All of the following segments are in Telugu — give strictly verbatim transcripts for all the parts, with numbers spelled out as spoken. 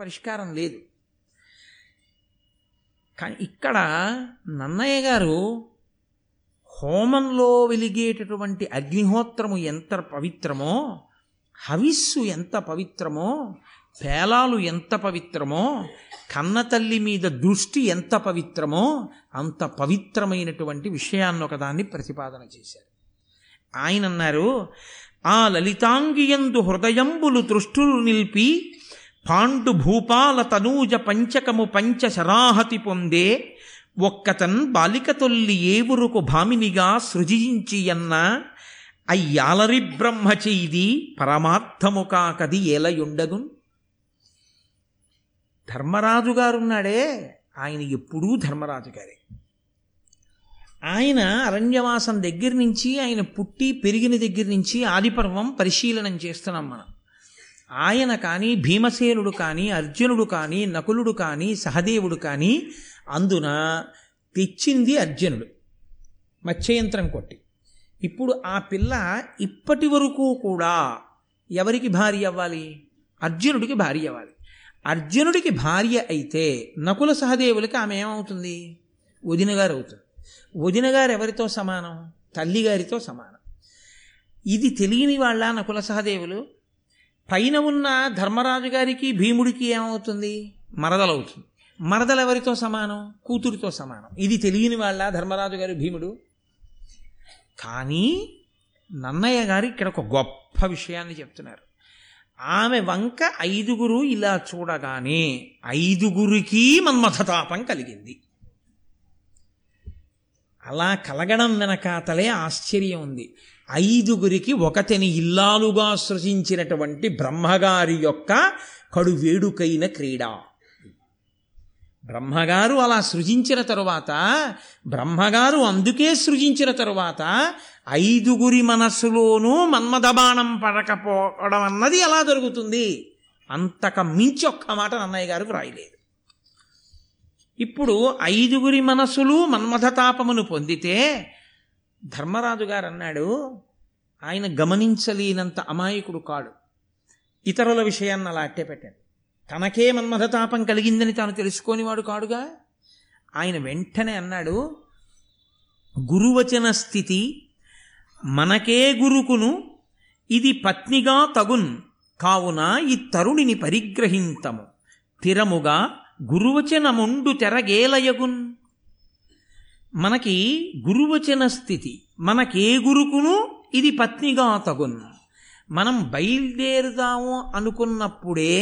పరిష్కారం లేదు. కానీ ఇక్కడ నన్నయ్య గారు హోమంలో వెలిగేటటువంటి అగ్నిహోత్రము ఎంత పవిత్రమో, హవిస్సు ఎంత పవిత్రమో, పేలాలు ఎంత పవిత్రమో, కన్నతల్లి మీద దృష్టి ఎంత పవిత్రమో అంత పవిత్రమైనటువంటి విషయాన్ని ఒకదాన్ని ప్రతిపాదన చేశారు. ఆయన అన్నారు, ఆ లలితాంగియందు హృదయంబులు తృష్టులు నిలిపి పాండు భూపాల తనూజ పంచకము పంచ శరాహతి పొందే ఒక్కతన్ బాలిక తొల్లి ఏవురుకు భామినిగా సృజించి అన్న అయ్యాలరి బ్రహ్మచైది పరమార్థము కాకది ఏలయుండగున్. ధర్మరాజు గారున్నాడే, ఆయన ఎప్పుడూ ధర్మరాజు గారే. ఆయన అరణ్యవాసం దగ్గర నుంచి, ఆయన పుట్టి పెరిగిన దగ్గర నుంచి ఆదిపర్వం పరిశీలనం చేస్తున్నాం మనం. ఆయన కానీ, భీమసేనుడు కానీ, అర్జునుడు కానీ, నకులుడు కానీ, సహదేవుడు కానీ, అందున తెచ్చింది అర్జునుడు మత్స్యయంత్రం కొట్టి. ఇప్పుడు ఆ పిల్ల ఇప్పటి వరకు కూడా ఎవరికి భార్య అవ్వాలి? అర్జునుడికి భార్య అవ్వాలి. అర్జునుడికి భార్య అయితే నకుల సహదేవులకి ఆమె ఏమవుతుంది? వదినగారు అవుతుంది. వదినగారు ఎవరితో సమానం? తల్లిగారితో సమానం. ఇది తెలియని వాళ్ళ నకుల సహదేవులు. పైన ఉన్న ధర్మరాజు గారికి భీముడికి ఏమవుతుంది? మరదలవుతుంది. మరదలు ఎవరితో సమానం? కూతురితో సమానం. ఇది తెలియని వాళ్ళ ధర్మరాజు గారు భీముడు. కానీ నన్నయ్య గారు ఇక్కడ ఒక గొప్ప విషయాన్ని చెప్తున్నారు. ఆమె వంక ఐదుగురు ఇలా చూడగానే ఐదుగురికి మన్మథతాపం కలిగింది. అలా కలగడం వెనకాతలే ఆశ్చర్యం ఉంది. ఐదుగురికి ఒకతని ఇల్లాలుగా సృజించినటువంటి బ్రహ్మగారి యొక్క కడు వేడుకైన క్రీడ. బ్రహ్మగారు అలా సృజించిన తరువాత, బ్రహ్మగారు అందుకే సృజించిన తరువాత ఐదుగురి మనసులోనూ మన్మథబాణం పడకపోవడం అన్నది ఎలా జరుగుతుంది? అంతక మించి ఒక్క మాట నన్నయ్య గారు రాయలేదు. ఇప్పుడు ఐదుగురి మనసులు మన్మథతాపమును పొందితే ధర్మరాజు గారు అన్నాడు, ఆయన గమనించలేనంత అమాయకుడు కాడు. ఇతరుల విషయాన్ని అలా అట్టే పెట్టాడు. తనకే మన్మథతాపం కలిగిందని తాను తెలుసుకోనివాడు కాడుగా. ఆయన వెంటనే అన్నాడు, గురువచన స్థితి మనకే గురుకును ఇది పత్నిగా తగున్ కావున ఈ తరుణిని పరిగ్రహింతము తిరముగా గురువచనముండు తెరగేలయగున్. మనకి గురువచన స్థితి మనకే గురుకును ఇది పత్నిగా తగున్. మనం బయలుదేరుదాము అనుకున్నప్పుడే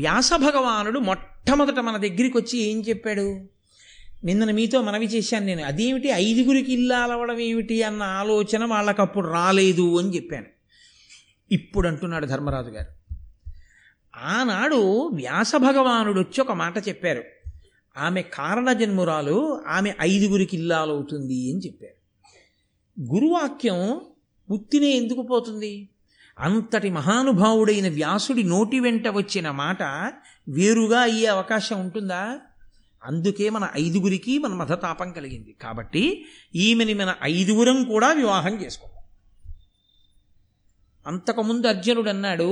వ్యాస భగవానుడు మొట్టమొదట మన దగ్గరికి వచ్చి ఏం చెప్పాడు? నిన్న మీతో మనవి చేశాను నేను. అదేమిటి ఐదుగురికి ఇల్లాలవడం ఏమిటి అన్న ఆలోచన వాళ్ళకప్పుడు రాలేదు అని చెప్పాను. ఇప్పుడు అంటున్నాడు ధర్మరాజు గారు, ఆనాడు వ్యాస భగవానుడు వచ్చి ఒక మాట చెప్పారు, ఆమె కారణజన్మురాలు, ఆమె ఐదుగురికి ఇల్లాలవుతుంది అని చెప్పారు. గురువాక్యం ఉత్తినే ఎందుకు పోతుంది? అంతటి మహానుభావుడైన వ్యాసుడి నోటి వెంట వచ్చిన మాట వేరుగా అయ్యే అవకాశం ఉంటుందా? అందుకే మన ఐదుగురికి మన మధతాపం కలిగింది కాబట్టి ఈమెని మన ఐదుగురం కూడా వివాహం చేసుకున్నాం. అంతకుముందు అర్జునుడు అన్నాడు,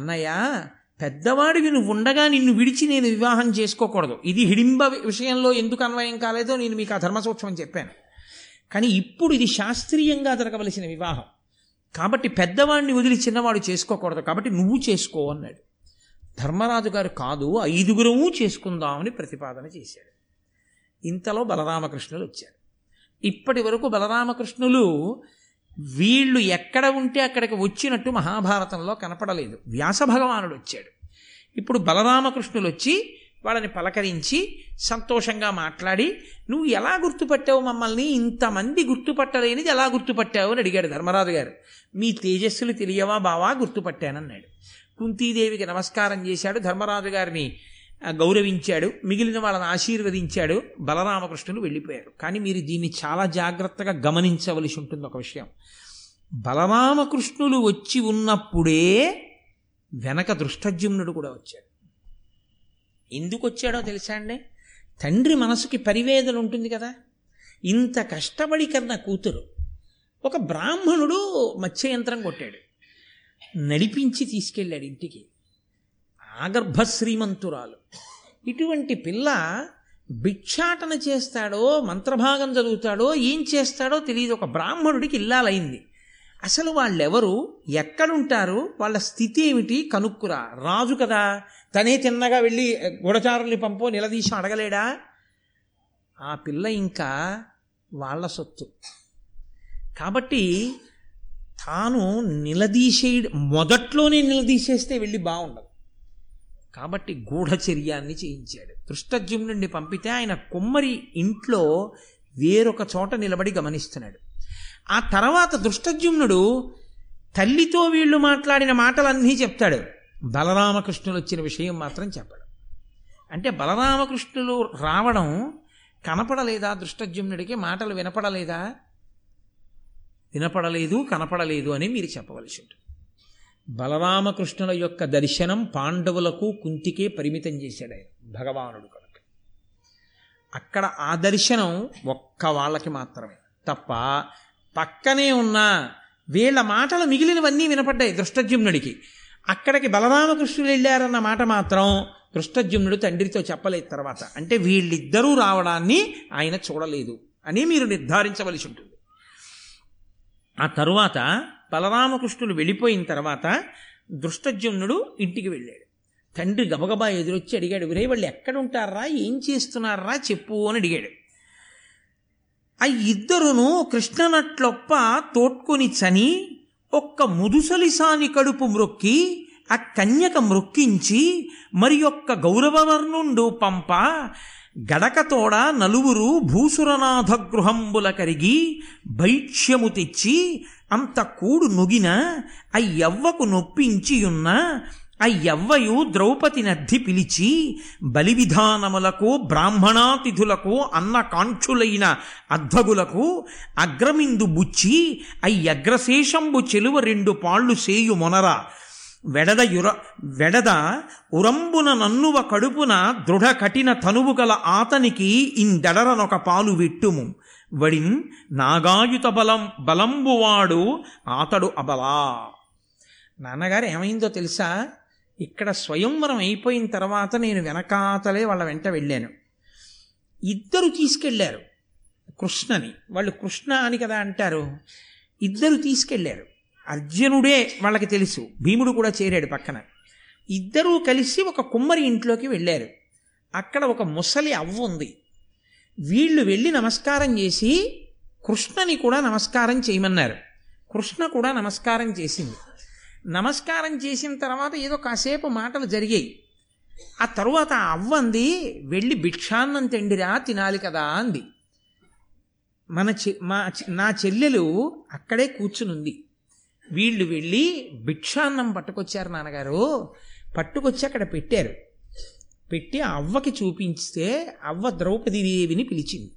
అన్నయ్య పెద్దవాడివి నువ్వు ఉండగా నిన్ను విడిచి నేను వివాహం చేసుకోకూడదు. ఇది హిడింబ విషయంలో ఎందుకు అన్వయం కాలేదో నేను మీకు ఆ ధర్మసూక్ష్మం చెప్పాను. కానీ ఇప్పుడు ఇది శాస్త్రీయంగా జరగవలసిన వివాహం కాబట్టి పెద్దవాడిని వదిలి చిన్నవాడు చేసుకోకూడదు కాబట్టి నువ్వు చేసుకో అన్నాడు. ధర్మరాజు గారు కాదు, ఐదుగురము చేసుకుందామని ప్రతిపాదన చేశాడు. ఇంతలో బలరామకృష్ణులు వచ్చారు. ఇప్పటి వరకు బలరామకృష్ణులు వీళ్ళు ఎక్కడ ఉంటే అక్కడికి వచ్చినట్టు మహాభారతంలో కనపడలేదు. వ్యాస భగవానుడు వచ్చాడు. ఇప్పుడు బలరామకృష్ణులు వచ్చి వాళ్ళని పలకరించి సంతోషంగా మాట్లాడి, నువ్వు ఎలా గుర్తుపట్టావు మమ్మల్ని? ఇంతమంది గుర్తుపట్టలేనిది ఎలా గుర్తుపట్టావు అని అడిగాడు ధర్మరాజు గారు. మీ తేజస్సులు తెలియవా బావా, గుర్తుపట్టానన్నాడు. కుంతీదేవికి నమస్కారం చేశాడు, ధర్మరాజు గారిని గౌరవించాడు, మిగిలిన వాళ్ళని ఆశీర్వదించాడు. బలరామకృష్ణులు వెళ్ళిపోయారు. కానీ మీరు దీన్ని చాలా జాగ్రత్తగా గమనించవలసి ఉంటుంది ఒక విషయం. బలరామకృష్ణులు వచ్చి ఉన్నప్పుడే వెనక దృష్టజ్యుమ్నుడు కూడా వచ్చాడు. ఎందుకు వచ్చాడో తెలుసా అండి? తండ్రి మనసుకి పరివేదన ఉంటుంది కదా. ఇంత కష్టపడి కన్నా కూతురు ఒక బ్రాహ్మణుడు మత్స్యయంత్రం కొట్టాడు, నడిపించి తీసుకెళ్ళాడు ఇంటికి. ఆగర్భ శ్రీమంతురాలు. ఇటువంటి పిల్ల భిక్షాటన చేస్తాడో మంత్రభాగం చదువుతాడో ఏం చేస్తాడో తెలియదు. ఒక బ్రాహ్మణుడికి ఇల్లాలైంది. అసలు వాళ్ళెవరు, ఎక్కడుంటారు, వాళ్ళ స్థితి ఏమిటి కనుక్కురా. రాజు కదా, తనే తిన్నగా వెళ్ళి గూఢచారుల్ని పంపో నిలదీసి అడగలేడా? ఆ పిల్ల ఇంకా వాళ్ళ సొత్తు కాబట్టి తాను నిలదీసే మొదట్లోనే నిలదీసేస్తే వెళ్ళి బాగుండదు కాబట్టి గూఢచర్యాన్ని చేయించాడు. దృష్టజ్యుమ్నుడిని పంపితే ఆయన కుమ్మరి ఇంట్లో వేరొక చోట నిలబడి గమనిస్తున్నాడు. ఆ తర్వాత దృష్టజ్యుమ్నుడు తల్లితో వీళ్ళు మాట్లాడిన మాటలన్నీ చెప్తాడు, బలరామకృష్ణులు వచ్చిన విషయం మాత్రం చెప్పాడు. అంటే బలరామకృష్ణులు రావడం కనపడలేదా దృష్టజ్యుమ్నుడికి? మాటలు వినపడలేదా? వినపడలేదు, కనపడలేదు అని మీరు చెప్పవలసి ఉంటుంది. బలరామకృష్ణుల యొక్క దర్శనం పాండవులకు కుంతికే పరిమితం చేశాడు ఆయన భగవానుడు కనుక. అక్కడ ఆ దర్శనం ఒక్క వాళ్ళకి మాత్రమే తప్ప పక్కనే ఉన్న వీళ్ళ మాటలు మిగిలినవన్నీ వినపడ్డాయి దృష్టజ్యుమ్నుడికి. అక్కడికి బలరామకృష్ణులు వెళ్ళారన్న మాట మాత్రం దృష్టజ్యుమ్నుడు తండ్రితో చెప్పలేదు తర్వాత. అంటే వీళ్ళిద్దరూ రావడాన్ని ఆయన చూడలేదు అని మీరు నిర్ధారించవలసి ఉంటుంది. ఆ తరువాత బలరామకృష్ణుడు వెళ్ళిపోయిన తర్వాత దృష్టజ్యుమ్నుడు ఇంటికి వెళ్ళాడు. తండ్రి గబగబా ఎదురొచ్చి అడిగాడు, ఒరే వాళ్ళు ఎక్కడుంటారా, ఏం చేస్తున్నారా చెప్పు అని అడిగాడు. ఆ ఇద్దరును కృష్ణనట్లొప్ప తోట్కొని చని ఒక్క ముదుసలిసాని కడుపు మ్రొక్కి ఆ కన్యక మ్రొక్కించి మరి యొక్క గౌరవవర్ణుండు పంప గడకతోడ నలుగురు భూసురనాథ గృహంబుల కరిగి భైక్ష్యము తెచ్చి అంత కూడు నొగిన ఆ యవ్వకు నొప్పించియున్న ఆ యవ్వయు ద్రౌపది నద్ధి పిలిచి బలివిధానములకు బ్రాహ్మణాతిథులకు అన్న కాంక్షులైన అద్దగులకు అగ్రమిందు బుచ్చి అయ్యగ్రశేషంబు చెలువ రెండు పాళ్ళు సేయు మొనరా వెడద యుర వెడద ఉరంబున నన్నువ కడుపున దృఢ కఠిన తనువు గల ఆతనికి ఇందడరనొక పాలు విట్టుము వడిన్ నాగాయుత బలం బలంబువాడు ఆతడు అబలా. నాన్నగారు ఏమైందో తెలుసా, ఇక్కడ స్వయంవరం అయిపోయిన తర్వాత నేను వెనకాతలే వాళ్ళ వెంట వెళ్ళాను. ఇద్దరు తీసుకెళ్లారు కృష్ణని, వాళ్ళు కృష్ణ అని కదా అంటారు, ఇద్దరు తీసుకెళ్లారు. అర్జునుడే వాళ్ళకి తెలుసు, భీముడు కూడా చేరాడు పక్కన. ఇద్దరూ కలిసి ఒక కుమ్మరి ఇంట్లోకి వెళ్ళారు. అక్కడ ఒక ముసలి అవ్వ ఉంది. వీళ్ళు వెళ్ళి నమస్కారం చేసి కృష్ణని కూడా నమస్కారం చేయమన్నారు. కృష్ణ కూడా నమస్కారం చేసింది. నమస్కారం చేసిన తర్వాత ఏదో కాసేపు మాటలు జరిగాయి. ఆ తరువాత ఆ అవ్వ అంది, వెళ్ళి భిక్షాన్నం తిండిరా, తినాలి కదా అంది. మన చె మా నా చెల్లెలు అక్కడే కూర్చునుంది, వీళ్ళు వెళ్ళి భిక్షాన్నం పట్టుకొచ్చారు నాన్నగారు, పట్టుకొచ్చి అక్కడ పెట్టారు. పెట్టి ఆ అవ్వకి చూపించితే అవ్వ ద్రౌపదీదేవిని పిలిచింది.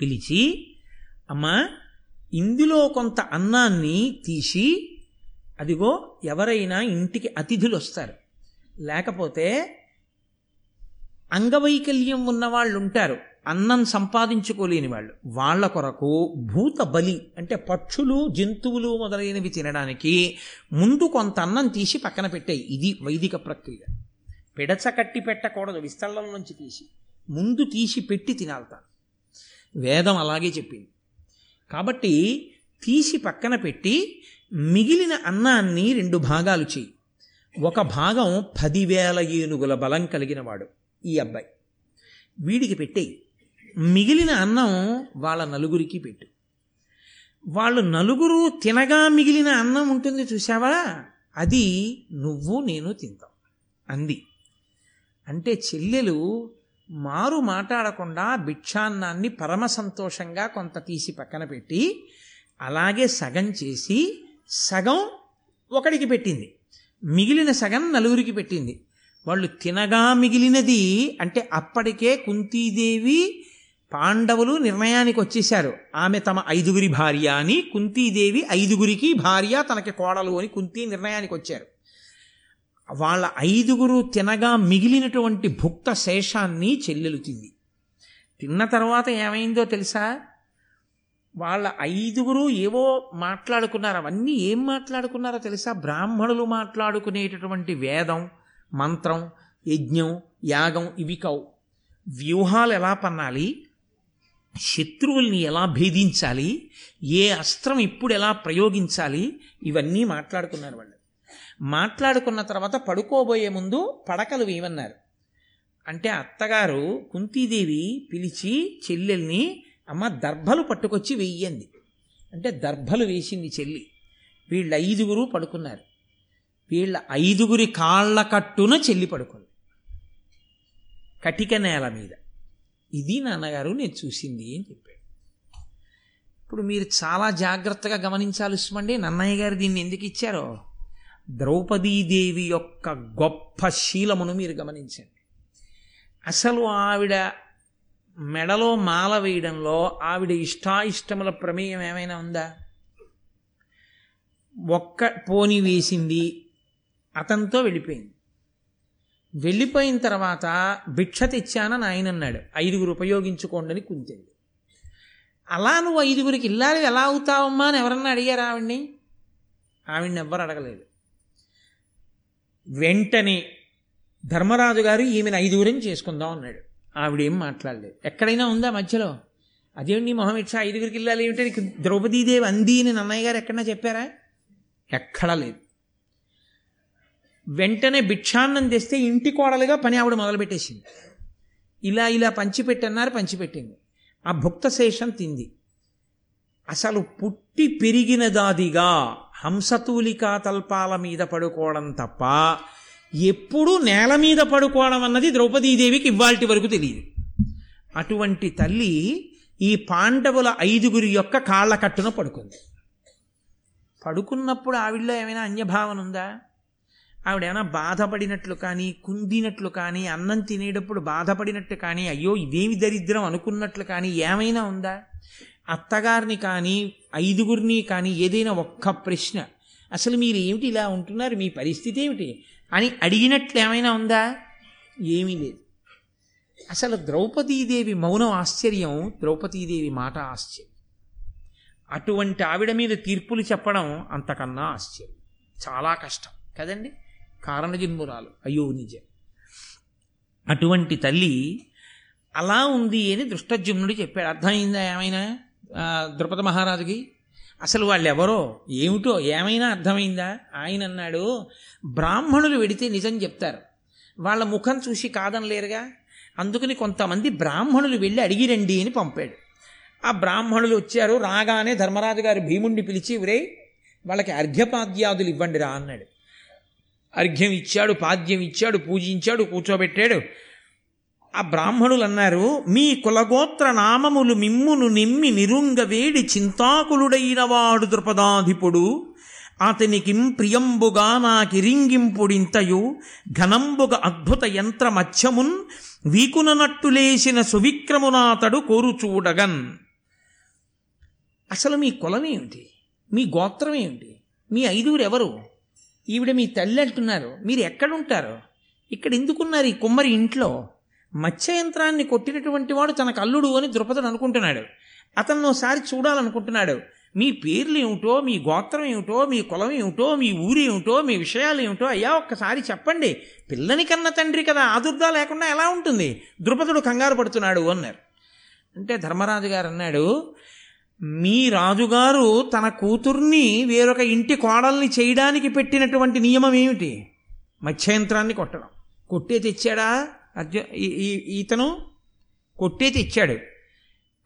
పిలిచి, అమ్మా ఇందులో కొంత అన్నాన్ని తీసి అదిగో ఎవరైనా ఇంటికి అతిథులు వస్తారు, లేకపోతే అంగవైకల్యం ఉన్న వాళ్ళు ఉంటారు, అన్నం సంపాదించుకోలేని వాళ్ళు, వాళ్ళ కొరకు భూత బలి అంటే పక్షులు జంతువులు మొదలైనవి తినడానికి ముందు కొంత అన్నం తీసి పక్కన పెట్టాయి. ఇది వైదిక ప్రక్రియ. పెడచ కట్టి పెట్టకూడదు, విస్తళ్ళలోంచి తీసి ముందు తీసి పెట్టి తినాలతాను, వేదం అలాగే చెప్పింది. కాబట్టి తీసి పక్కన పెట్టి మిగిలిన అన్నాన్ని రెండు భాగాలు చేయి. ఒక భాగం పదివేల ఏనుగుల బలం కలిగిన వాడు ఈ అబ్బాయి, వీడికి పెట్టేయి. మిగిలిన అన్నం వాళ్ళ నలుగురికి పెట్టు. వాళ్ళు నలుగురు తినగా మిగిలిన అన్నం ఉంటుంది చూసావా, అది నువ్వు నేను తింటాం అంది. అంటే చెల్లెలు మారు మాట్లాడకుండా భిక్షాన్నాన్ని పరమసంతోషంగా కొంత తీసి పక్కన పెట్టి అలాగే సగం చేసి సగం ఒకడికి పెట్టింది, మిగిలిన సగం నలుగురికి పెట్టింది. వాళ్ళు తినగా మిగిలినది అంటే అప్పటికే కుంతీదేవి పాండవులు నిర్ణయానికి వచ్చేశారు, ఆమె తమ ఐదుగురి భార్య అని, కుంతీదేవి ఐదుగురికి భార్య తనకి కోడలు అని కుంతీ నిర్ణయానికి వచ్చారు. వాళ్ళ ఐదుగురు తినగా మిగిలినటువంటి భుక్త శేషాన్ని చెల్లెలు తింది. తిన్న తర్వాత ఏమైందో తెలుసా, వాళ్ళ ఐదుగురు ఏవో మాట్లాడుకున్నారు. అవన్నీ ఏం మాట్లాడుకున్నారో తెలుసా, బ్రాహ్మణులు మాట్లాడుకునేటటువంటి వేదం, మంత్రం, యజ్ఞం, యాగం ఇవి కావు. వ్యూహాలు ఎలా పన్నాలి, శత్రువుల్ని ఎలా భేదించాలి, ఏ అస్త్రం ఇప్పుడు ఎలా ప్రయోగించాలి, ఇవన్నీ మాట్లాడుకున్నారు వాళ్ళు. మాట్లాడుకున్న తర్వాత పడుకోబోయే ముందు పడకలు వేయమన్నారు. అంటే అత్తగారు కుంతీదేవి పిలిచి చెల్లెల్ని, అమ్మ దర్భలు పట్టుకొచ్చి వేయింది. అంటే దర్భలు వేసింది చెల్లి. వీళ్ళ ఐదుగురు పడుకున్నారు. వీళ్ళ ఐదుగురి కాళ్ళ కట్టున చెల్లి పడుకుంది కటిక నేల మీద. ఇది నాన్నగారు నేను చూసింది అని చెప్పాడు. ఇప్పుడు మీరు చాలా జాగ్రత్తగా గమనించాలి ఉస్మండి, నన్నయ్య గారు దీన్ని ఎందుకు ఇచ్చారో. ద్రౌపదీదేవి యొక్క గొప్ప శీలమును మీరు గమనించండి. అసలు ఆవిడ మెడలో మాల వేయడంలో ఆవిడ ఇష్టాయిష్టముల ప్రమేయం ఏమైనా ఉందా? ఒక్క పోని వేసింది, అతనితో వెళ్ళిపోయింది. వెళ్ళిపోయిన తర్వాత భిక్ష తెచ్చానని ఆయన అన్నాడు, ఐదుగురు ఉపయోగించుకోండి అని కుంతింది. అలా నువ్వు ఐదుగురికి ఇల్లాలి ఎలా అవుతావమ్మా అని ఎవరన్నా అడిగారా ఆవిడ్ని? ఆవిడ్ని ఎవ్వరు అడగలేదు. వెంటనే ధర్మరాజు గారు ఈమెను ఐదుగురిని చేసుకుందాం అన్నాడు. ఆవిడేం మాట్లాడలేదు. ఎక్కడైనా ఉందా మధ్యలో అదేమిటి మొహం ఇచ్చా ఐదుగురికి ఇల్లాలి ఏమిటని ద్రౌపదీదేవి అంది అని అన్నయ్య గారు ఎక్కడన్నా చెప్పారా? ఎక్కడా లేదు. వెంటనే భిక్షాన్నం తెస్తే ఇంటి కోడలుగా పని ఆవిడ మొదలుపెట్టేసింది. ఇలా ఇలా పంచిపెట్టన్నారు, పంచిపెట్టింది. ఆ భుక్త శేషం తింది. అసలు పుట్టి పెరిగినదాదిగా హంసతూలికా తల్పాల మీద పడుకోవడం తప్ప ఎప్పుడూ నేల మీద పడుకోవడం అన్నది ద్రౌపదీదేవికి ఇవాల్టి వరకు తెలియదు. అటువంటి తల్లి ఈ పాండవుల ఐదుగురి యొక్క కాళ్ళ కట్టున పడుకుంది. పడుకున్నప్పుడు ఆవిడలో ఏమైనా అన్యభావన ఉందా? ఆవిడేమైనా బాధపడినట్లు కానీ, కుందినట్లు కానీ, అన్నం తినేటప్పుడు బాధపడినట్టు కానీ, అయ్యో ఇదేమి దరిద్రం అనుకున్నట్లు కానీ ఏమైనా ఉందా? అత్తగారిని కానీ ఐదుగురిని కానీ ఏదైనా ఒక్క ప్రశ్న, అసలు మీరు ఏమిటి ఇలా ఉంటున్నారు, మీ పరిస్థితి ఏమిటి అని అడిగినట్లు ఏమైనా ఉందా? ఏమీ లేదు. అసలు ద్రౌపదీదేవి మౌనం ఆశ్చర్యం, ద్రౌపదీదేవి మాట ఆశ్చర్యం. అటువంటి ఆవిడ మీద తీర్పులు చెప్పడం అంతకన్నా ఆశ్చర్యం, చాలా కష్టం కదండి. కారణజన్మురాలు, అయ్యో నిజం. అటువంటి తల్లి అలా ఉంది అని దృష్టజుమ్నుడు చెప్పాడు. అర్థమైందా ఏమైనా ద్రౌపద మహారాజుకి? అసలు వాళ్ళెవరో ఏమిటో ఏమైనా అర్థమైందా? ఆయన అన్నాడు, బ్రాహ్మణులు వెడితే నిజం చెప్తారు, వాళ్ళ ముఖం చూసి కాదనలేరుగా, అందుకని కొంతమంది బ్రాహ్మణులు వెళ్ళి అడిగిరండి అని పంపాడు. ఆ బ్రాహ్మణులు వచ్చారు. రాగానే ధర్మరాజు గారు భీముణ్ణి పిలిచి, ఒరే వాళ్ళకి అర్ఘ్యపాద్యాదులు ఇవ్వండి రా అన్నాడు. అర్ఘ్యం ఇచ్చాడు, పాద్యం ఇచ్చాడు, పూజించాడు, కూర్చోబెట్టాడు. ఆ బ్రాహ్మణులు అన్నారు, మీ కులగోత్ర నామములు మిమ్మును నిమ్మి నిరుంగ వేడి చింతాకులుడైన వాడు ద్రుపదాధిపుడు, అతనికిం ప్రియంబుగా నా కిరింగింపుడింతయు ఘనంబుగ అద్భుత యంత్ర మత్స్యమున్ వీకుననట్టులేసిన సువిక్రమునాతడు కోరుచూడగన్. అసలు మీ కులమేమిటి, మీ గోత్రం ఏమిటి, మీ ఐదుగురు ఎవరు, ఈవిడ మీ తల్లి అంటున్నారు, మీరు ఎక్కడుంటారు, ఇక్కడ ఎందుకున్నారు ఈ కుమ్మరి ఇంట్లో? మత్స్యయంత్రాన్ని కొట్టినటువంటి వాడు తన కల్లుడు అని ద్రుపదుడు అనుకుంటున్నాడు, అతన్ని ఒకసారి చూడాలనుకుంటున్నాడు. మీ పేర్లు ఏమిటో, మీ గోత్రం ఏమిటో, మీ కులం ఏమిటో, మీ ఊరు ఏమిటో, మీ విషయాలు ఏమిటో అయ్యా ఒక్కసారి చెప్పండి, పిల్లని కన్న తండ్రి కదా, ఆదుర్దా లేకుండా ఎలా ఉంటుంది, ద్రుపదుడు కంగారు పడుతున్నాడు అన్నారు. అంటే ధర్మరాజు గారు అన్నాడు, మీ రాజుగారు తన కూతుర్ని వేరొక ఇంటి కోడల్ని చేయడానికి పెట్టినటువంటి నియమం ఏమిటి? మత్స్యయంత్రాన్ని కొట్టడం. కొట్టే తెచ్చాడా అర్జు ఈతను? కొట్టే తెచ్చాడు.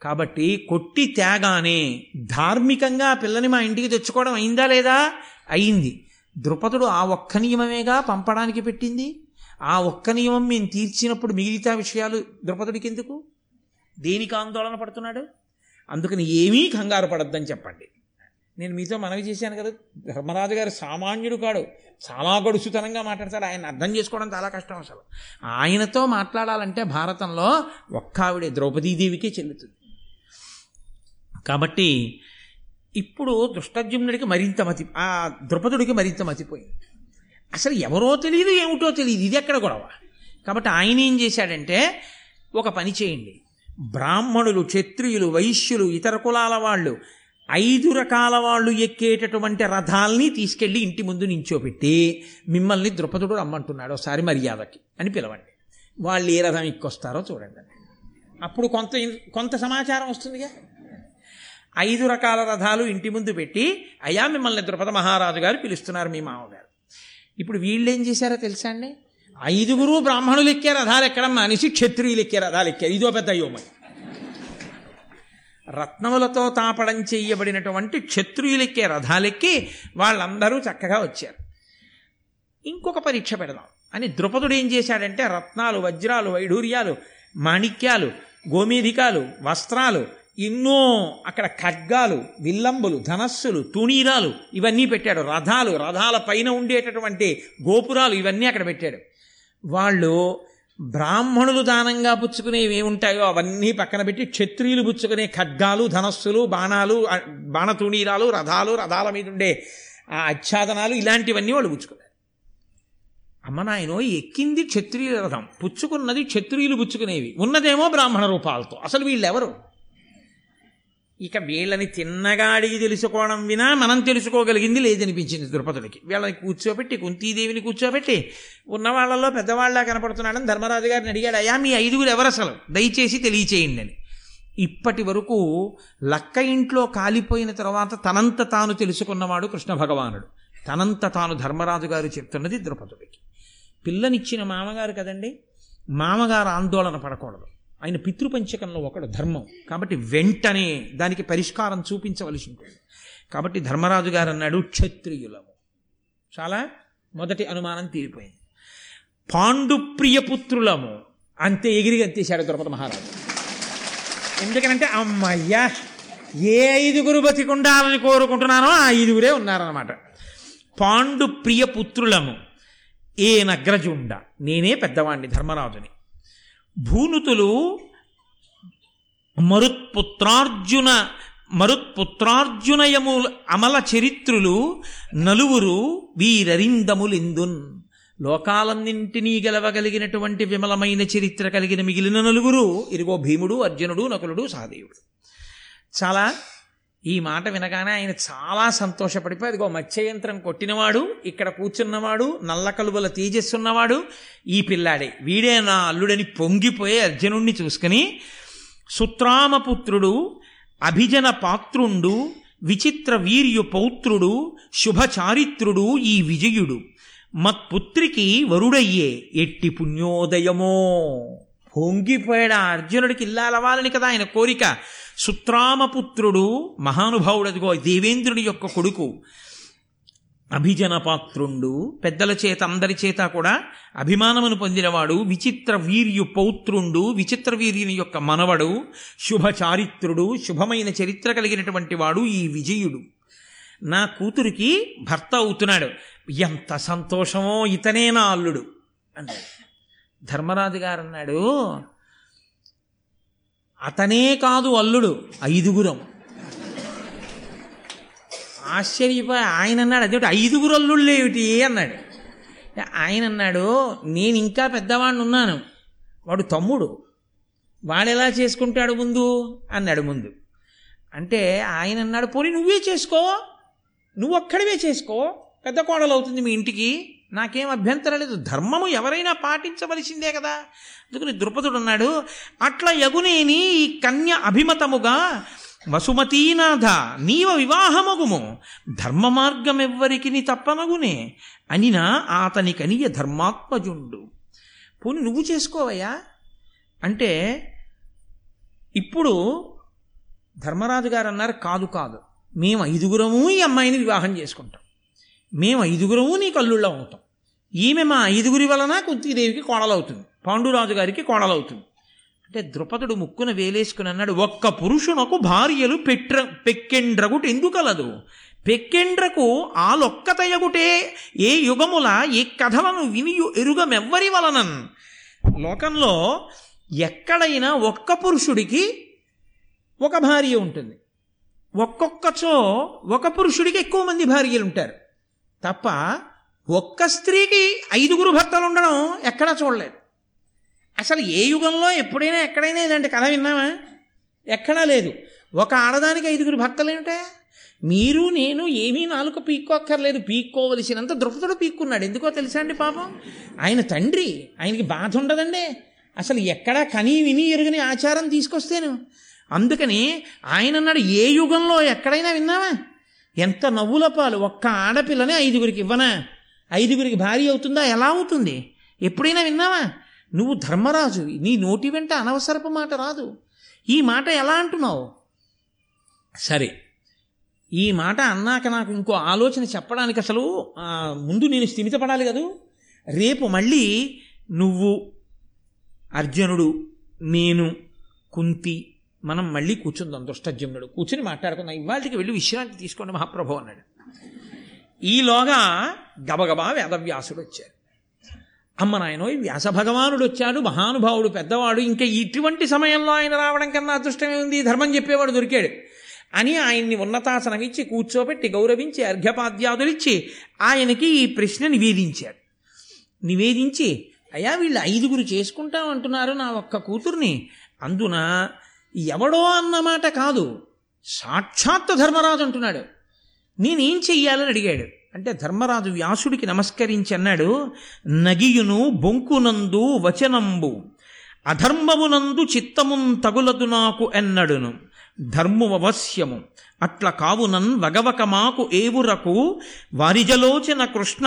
కాబట్టి కొట్టి తేగానే ధార్మికంగా పిల్లని మా ఇంటికి తెచ్చుకోవడం అయిందా లేదా? అయింది. ద్రుపదుడు ఆ ఒక్క నియమమేగా పంపడానికి పెట్టింది. ఆ ఒక్క నియమం మేము తీర్చినప్పుడు మిగతా విషయాలు ద్రుపదుడికి ఎందుకు? దేనికి ఆందోళన పడుతున్నాడు? అందుకని ఏమీ కంగారు పడద్దని చెప్పండి. నేను మీతో మనవి చేశాను కదా, ధర్మరాజు గారు సామాన్యుడు కాడు, చాలా గడుసుతనంగా మాట్లాడతాడు. ఆయన అర్థం చేసుకోవడం చాలా కష్టం. అసలు ఆయనతో మాట్లాడాలంటే భారతంలో ఒక్క ఆవిడే ద్రౌపదీదేవికే చెల్లుతుంది. కాబట్టి ఇప్పుడు దృష్టజుమ్నుడికి మరింత మతి, ఆ ద్రుపదుడికి మరింత మతిపోయింది. అసలు ఎవరో తెలియదు, ఏమిటో తెలియదు, ఇది ఎక్కడ గొడవ. కాబట్టి ఆయన ఏం చేశాడంటే, ఒక పని చేయండి, బ్రాహ్మణులు, క్షత్రియులు, వైశ్యులు, ఇతర కులాల వాళ్ళు ఐదు రకాల వాళ్ళు ఎక్కేటటువంటి రథాల్ని తీసుకెళ్ళి ఇంటి ముందు నించోపెట్టి మిమ్మల్ని ద్రుపదుడు రమ్మంటున్నాడు ఒకసారి మర్యాదకి అని పిలవండి, వాళ్ళు ఏ రథం ఎక్కొస్తారో చూడండి. అప్పుడు కొంత కొంత సమాచారం వస్తుందిగా. ఐదు రకాల రథాలు ఇంటి ముందు పెట్టి, అయ్యా మిమ్మల్ని ద్రుపద మహారాజు గారు పిలుస్తున్నారు మీ మామగారు. ఇప్పుడు వీళ్ళు ఏం చేశారో తెలుసా అండి, ఐదుగురు బ్రాహ్మణులు ఎక్కే రథాలు ఎక్కడం మానేసి క్షత్రియులు ఎక్కే రథాలు ఎక్కారు. ఇదో పెద్ద అయోమయం. రత్నములతో తాపడం చేయబడినటువంటి క్షత్రియులెక్కే రథాలెక్కి వాళ్ళందరూ చక్కగా వచ్చారు. ఇంకొక పరీక్ష పెడదాం అని ద్రుపదుడు ఏం చేశాడంటే రత్నాలు, వజ్రాలు, వైఢూర్యాలు, మాణిక్యాలు, గోమేధికాలు, వస్త్రాలు, ఎన్నో అక్కడ ఖడ్గాలు, విల్లంబులు, ధనస్సులు, తుణీరాలు ఇవన్నీ పెట్టాడు. రథాలు, రథాల పైన ఉండేటటువంటి గోపురాలు ఇవన్నీ అక్కడ పెట్టాడు. వాళ్ళు బ్రాహ్మణులు దానంగా పుచ్చుకునేవి ఏముంటాయో అవన్నీ పక్కన పెట్టి క్షత్రియులు పుచ్చుకునే ఖడ్గాలు, ధనస్సులు, బాణాలు, బాణతుణీరాలు, రథాలు, రథాల మీద ఉండే ఆ ఆచ్ఛాదనాలు ఇలాంటివన్నీ వాళ్ళు పుచ్చుకున్నారు. అమ్మ నాయనో, ఎక్కింది క్షత్రియుల రథం, పుచ్చుకున్నది క్షత్రియులు పుచ్చుకునేవి, ఉన్నదేమో బ్రాహ్మణ రూపాలతో. అసలు వీళ్ళెవరు? ఇక వీళ్ళని తిన్నగా అడిగి తెలుసుకోవడం వినా మనం తెలుసుకోగలిగింది లేదనిపించింది ద్రుపదుడికి. వీళ్ళని కూర్చోబెట్టి, కుంతీదేవిని కూర్చోబెట్టి, ఉన్నవాళ్లలో పెద్దవాళ్ళ కనపడుతున్నాడని ధర్మరాజు గారిని అడిగాడు, అయ్యా మీ ఐదుగురు ఎవరు అసలు దయచేసి తెలియచేయండి అని. ఇప్పటి వరకు లక్క ఇంట్లో కాలిపోయిన తర్వాత తనంత తాను తెలుసుకున్నవాడు కృష్ణ భగవానుడు. తనంత తాను ధర్మరాజు గారు చెప్తున్నది ద్రుపదుడికి. పిల్లనిచ్చిన మామగారు కదండి, మామగారు ఆందోళన పడకూడదు. ఆయన పితృపంచకంలో ఒకడు ధర్మం కాబట్టి వెంటనే దానికి పరిష్కారం చూపించవలసి ఉంటుంది. కాబట్టి ధర్మరాజు గారు అన్నాడు క్షత్రియులము. చాలా మొదటి అనుమానం తీరిపోయింది. పాండుప్రియపుత్రులము అంతే, ఎగిరి అంతేశాడు ద్రౌపద మహారాజు. ఎందుకనంటే అమ్మయ్యా, ఏ ఐదుగురు బతికుండాలని కోరుకుంటున్నానో ఆ ఐదుగురే ఉన్నారన్నమాట. పాండుప్రియపుత్రులము, ఏ నగ్రజుండ, నేనే పెద్దవాణ్ణి ధర్మరాజుని. భూనుతులు మరుత్పుత్రార్జున మరుత్పుత్రార్జునయము అమల చరిత్రులు నలుగురు వీరరిందములిందున్. లోకాలన్నింటినీ గెలవగలిగినటువంటి విమలమైన చరిత్ర కలిగిన మిగిలిన నలుగురు ఇరుగో భీముడు, అర్జునుడు, నకులుడు, సహదేవుడు. చాలా ఈ మాట వినగానే ఆయన చాలా సంతోషపడిపోయి, అదిగో మత్స్యయంత్రం కొట్టినవాడు, ఇక్కడ కూర్చున్నవాడు, నల్ల కలువల తేజస్సున్నవాడు ఈ పిల్లాడే, వీడే నా అల్లుడని పొంగిపోయే అర్జునుణ్ణి చూసుకుని, సుత్రామపుత్రుడు, అభిజన పాత్రుండు, విచిత్ర వీర్యు పౌత్రుడు, శుభచారిత్రుడు ఈ విజయుడు, మత్పుత్రికి వరుడయ్యే ఎట్టి పుణ్యోదయమో. పొంగిపోయాడు ఆ అర్జునుడికి, ఇల్లా అలవాలని కదా ఆయన కోరిక. సుత్రామపుత్రుడు మహానుభావుడు, అదిగో దేవేంద్రుడి యొక్క కొడుకు, అభిజన పాత్రుండు, పెద్దల చేత అందరి చేత కూడా అభిమానమును పొందినవాడు, విచిత్ర వీర్యు పౌత్రుండు, విచిత్ర వీర్యుని యొక్క మనవడు, శుభచారిత్రుడు, శుభమైన చరిత్ర కలిగినటువంటి వాడు ఈ విజయుడు నా కూతురికి భర్త అవుతున్నాడు, ఎంత సంతోషమో, ఇతనే నా అల్లుడు అన్నాడు. ధర్మరాజు గారు అన్నాడు, అతనే కాదు అల్లుడు, ఐదుగురం. ఆశ్చర్యపోయి ఆయన అన్నాడు, అదేమిటి ఐదుగురు అల్లుళ్ళు ఏమిటి అన్నాడు. ఆయన అన్నాడు, నేను ఇంకా పెద్దవాడిని ఉన్నాను, వాడు తమ్ముడు, వాడు ఎలా చేసుకుంటాడు ముందు అన్నాడు. ముందు అంటే ఆయన అన్నాడు, పోనీ నువ్వే చేసుకో, నువ్వు ఒక్కడివే చేసుకో, పెద్ద కోడలు అవుతుంది మీ ఇంటికి, నాకేం అభ్యంతరం లేదు, ధర్మము ఎవరైనా పాటించవలసిందే కదా. అందుకని ద్రుపదుడు అన్నాడు, అట్లా యగునేని ఈ కన్య అభిమతముగా వసుమతీనాథ నీవ వివాహమగుము, ధర్మ మార్గం ఎవ్వరికి తప్పనగునే అనినా అతని కనియ ధర్మాత్మజుండు. పోని నువ్వు చేసుకోవయ్యా అంటే, ఇప్పుడు ధర్మరాజు గారు అన్నారు, కాదు కాదు, మేము ఐదుగురము ఈ అమ్మాయిని వివాహం చేసుకుంటాం, మేము ఐదుగురము నీకు అల్లుళ్ళం అవుతాం, ఈమె మా ఐదుగురి వలన కుంతీదేవికి కోడలవుతుంది, పాండురాజు గారికి కోడలవుతుంది అంటే, ద్రుపదుడు ముక్కున వేలేసుకుని అన్నాడు, ఒక్క పురుషునకు భార్యలు పెట్ర పెక్కెండ్రగుట ఎందుకలదు, పెక్కెండ్రకు ఆలొక్కతయగుటే ఏ యుగముల ఏ కథలను వినియు ఎరుగమెవ్వరి వలనన్. లోకంలో ఎక్కడైనా ఒక్క పురుషుడికి ఒక భార్య ఉంటుంది, ఒక్కొక్కచో ఒక పురుషుడికి ఎక్కువ మంది భార్యలు ఉంటారు తప్ప ఒక్క స్త్రీకి ఐదుగురు భర్తలు ఉండడం ఎక్కడా చూడలేదు. అసలు ఏ యుగంలో ఎప్పుడైనా ఎక్కడైనా ఇదంటే కథ విన్నామా? ఎక్కడా లేదు. ఒక ఆడదానికి ఐదుగురు భర్తలు ఏమిటా? మీరు నేను ఏమీ నాలుక పీక్కోక్కర్లేదు, పీక్కోవలసినంత ద్రుపదుడు పీక్కున్నాడు. ఎందుకో తెలుసా అండి, పాపం ఆయన తండ్రి, ఆయనకి బాధ ఉండదండి అసలు. ఎక్కడా కనీ విని ఎరుగని ఆచారం తీసుకొస్తేను. అందుకని ఆయన అన్నాడు, ఏ యుగంలో ఎక్కడైనా విన్నావా ఎంత నవ్వుల పాలు, ఒక్క ఆడపిల్లని ఐదుగురికి ఇవ్వనా, ఐదుగురికి భార్య అవుతుందా, ఎలా అవుతుంది, ఎప్పుడైనా విన్నావా? నువ్వు ధర్మరాజు, నీ నోటి వెంట అనవసరపు మాట రాదు. ఈ మాట ఎలా అంటున్నావు? సరే, ఈ మాట అన్నాక నాకు ఇంకో ఆలోచన చెప్పడానికి అసలు ముందు నేను స్థిమితపడాలి కదూ. రేపు మళ్ళీ నువ్వు, అర్జునుడు, నేను, కుంతి మనం మళ్ళీ కూర్చుందాం, దుష్టజమ్నుడు కూర్చుని మాట్లాడుకుందాం, ఇవాళకి వెళ్ళి విశ్రాంతి తీసుకోండి మహాప్రభు అన్నాడు. ఈలోగా గబగబా వేదవ్యాసుడు వచ్చారు. అమ్మ నాయనో, వ్యాస భగవానుడు వచ్చాడు, మహానుభావుడు, పెద్దవాడు, ఇంకా ఇటువంటి సమయంలో ఆయన రావడం కన్నా అదృష్టమే ఉంది, ధర్మం చెప్పేవాడు దొరికాడు అని ఆయన్ని ఉన్నతాసనమిచ్చి కూర్చోబెట్టి గౌరవించి అర్ఘ్యపాద్యాదులిచ్చి ఆయనకి ఈ ప్రశ్న నివేదించాడు. నివేదించి, అయ్యా వీళ్ళు ఐదుగురు చేసుకుంటాం అంటున్నారు నా ఒక్క కూతుర్ని, అందున ఎవడో అన్నమాట కాదు, సాక్షాత్ ధర్మరాజు అంటున్నాడు, నేనేం చెయ్యాలని అడిగాడు. అంటే ధర్మరాజు వ్యాసుడికి నమస్కరించి అన్నాడు, నగియును బొంకునందు వచనంబు అధర్మమునందు చిత్తమున్ తగులదు నాకు ఎన్నడును, ధర్మవశ్యము అట్ల కావునన్ వగవక మాకు ఏవురకు, వారిజలోచన కృష్ణ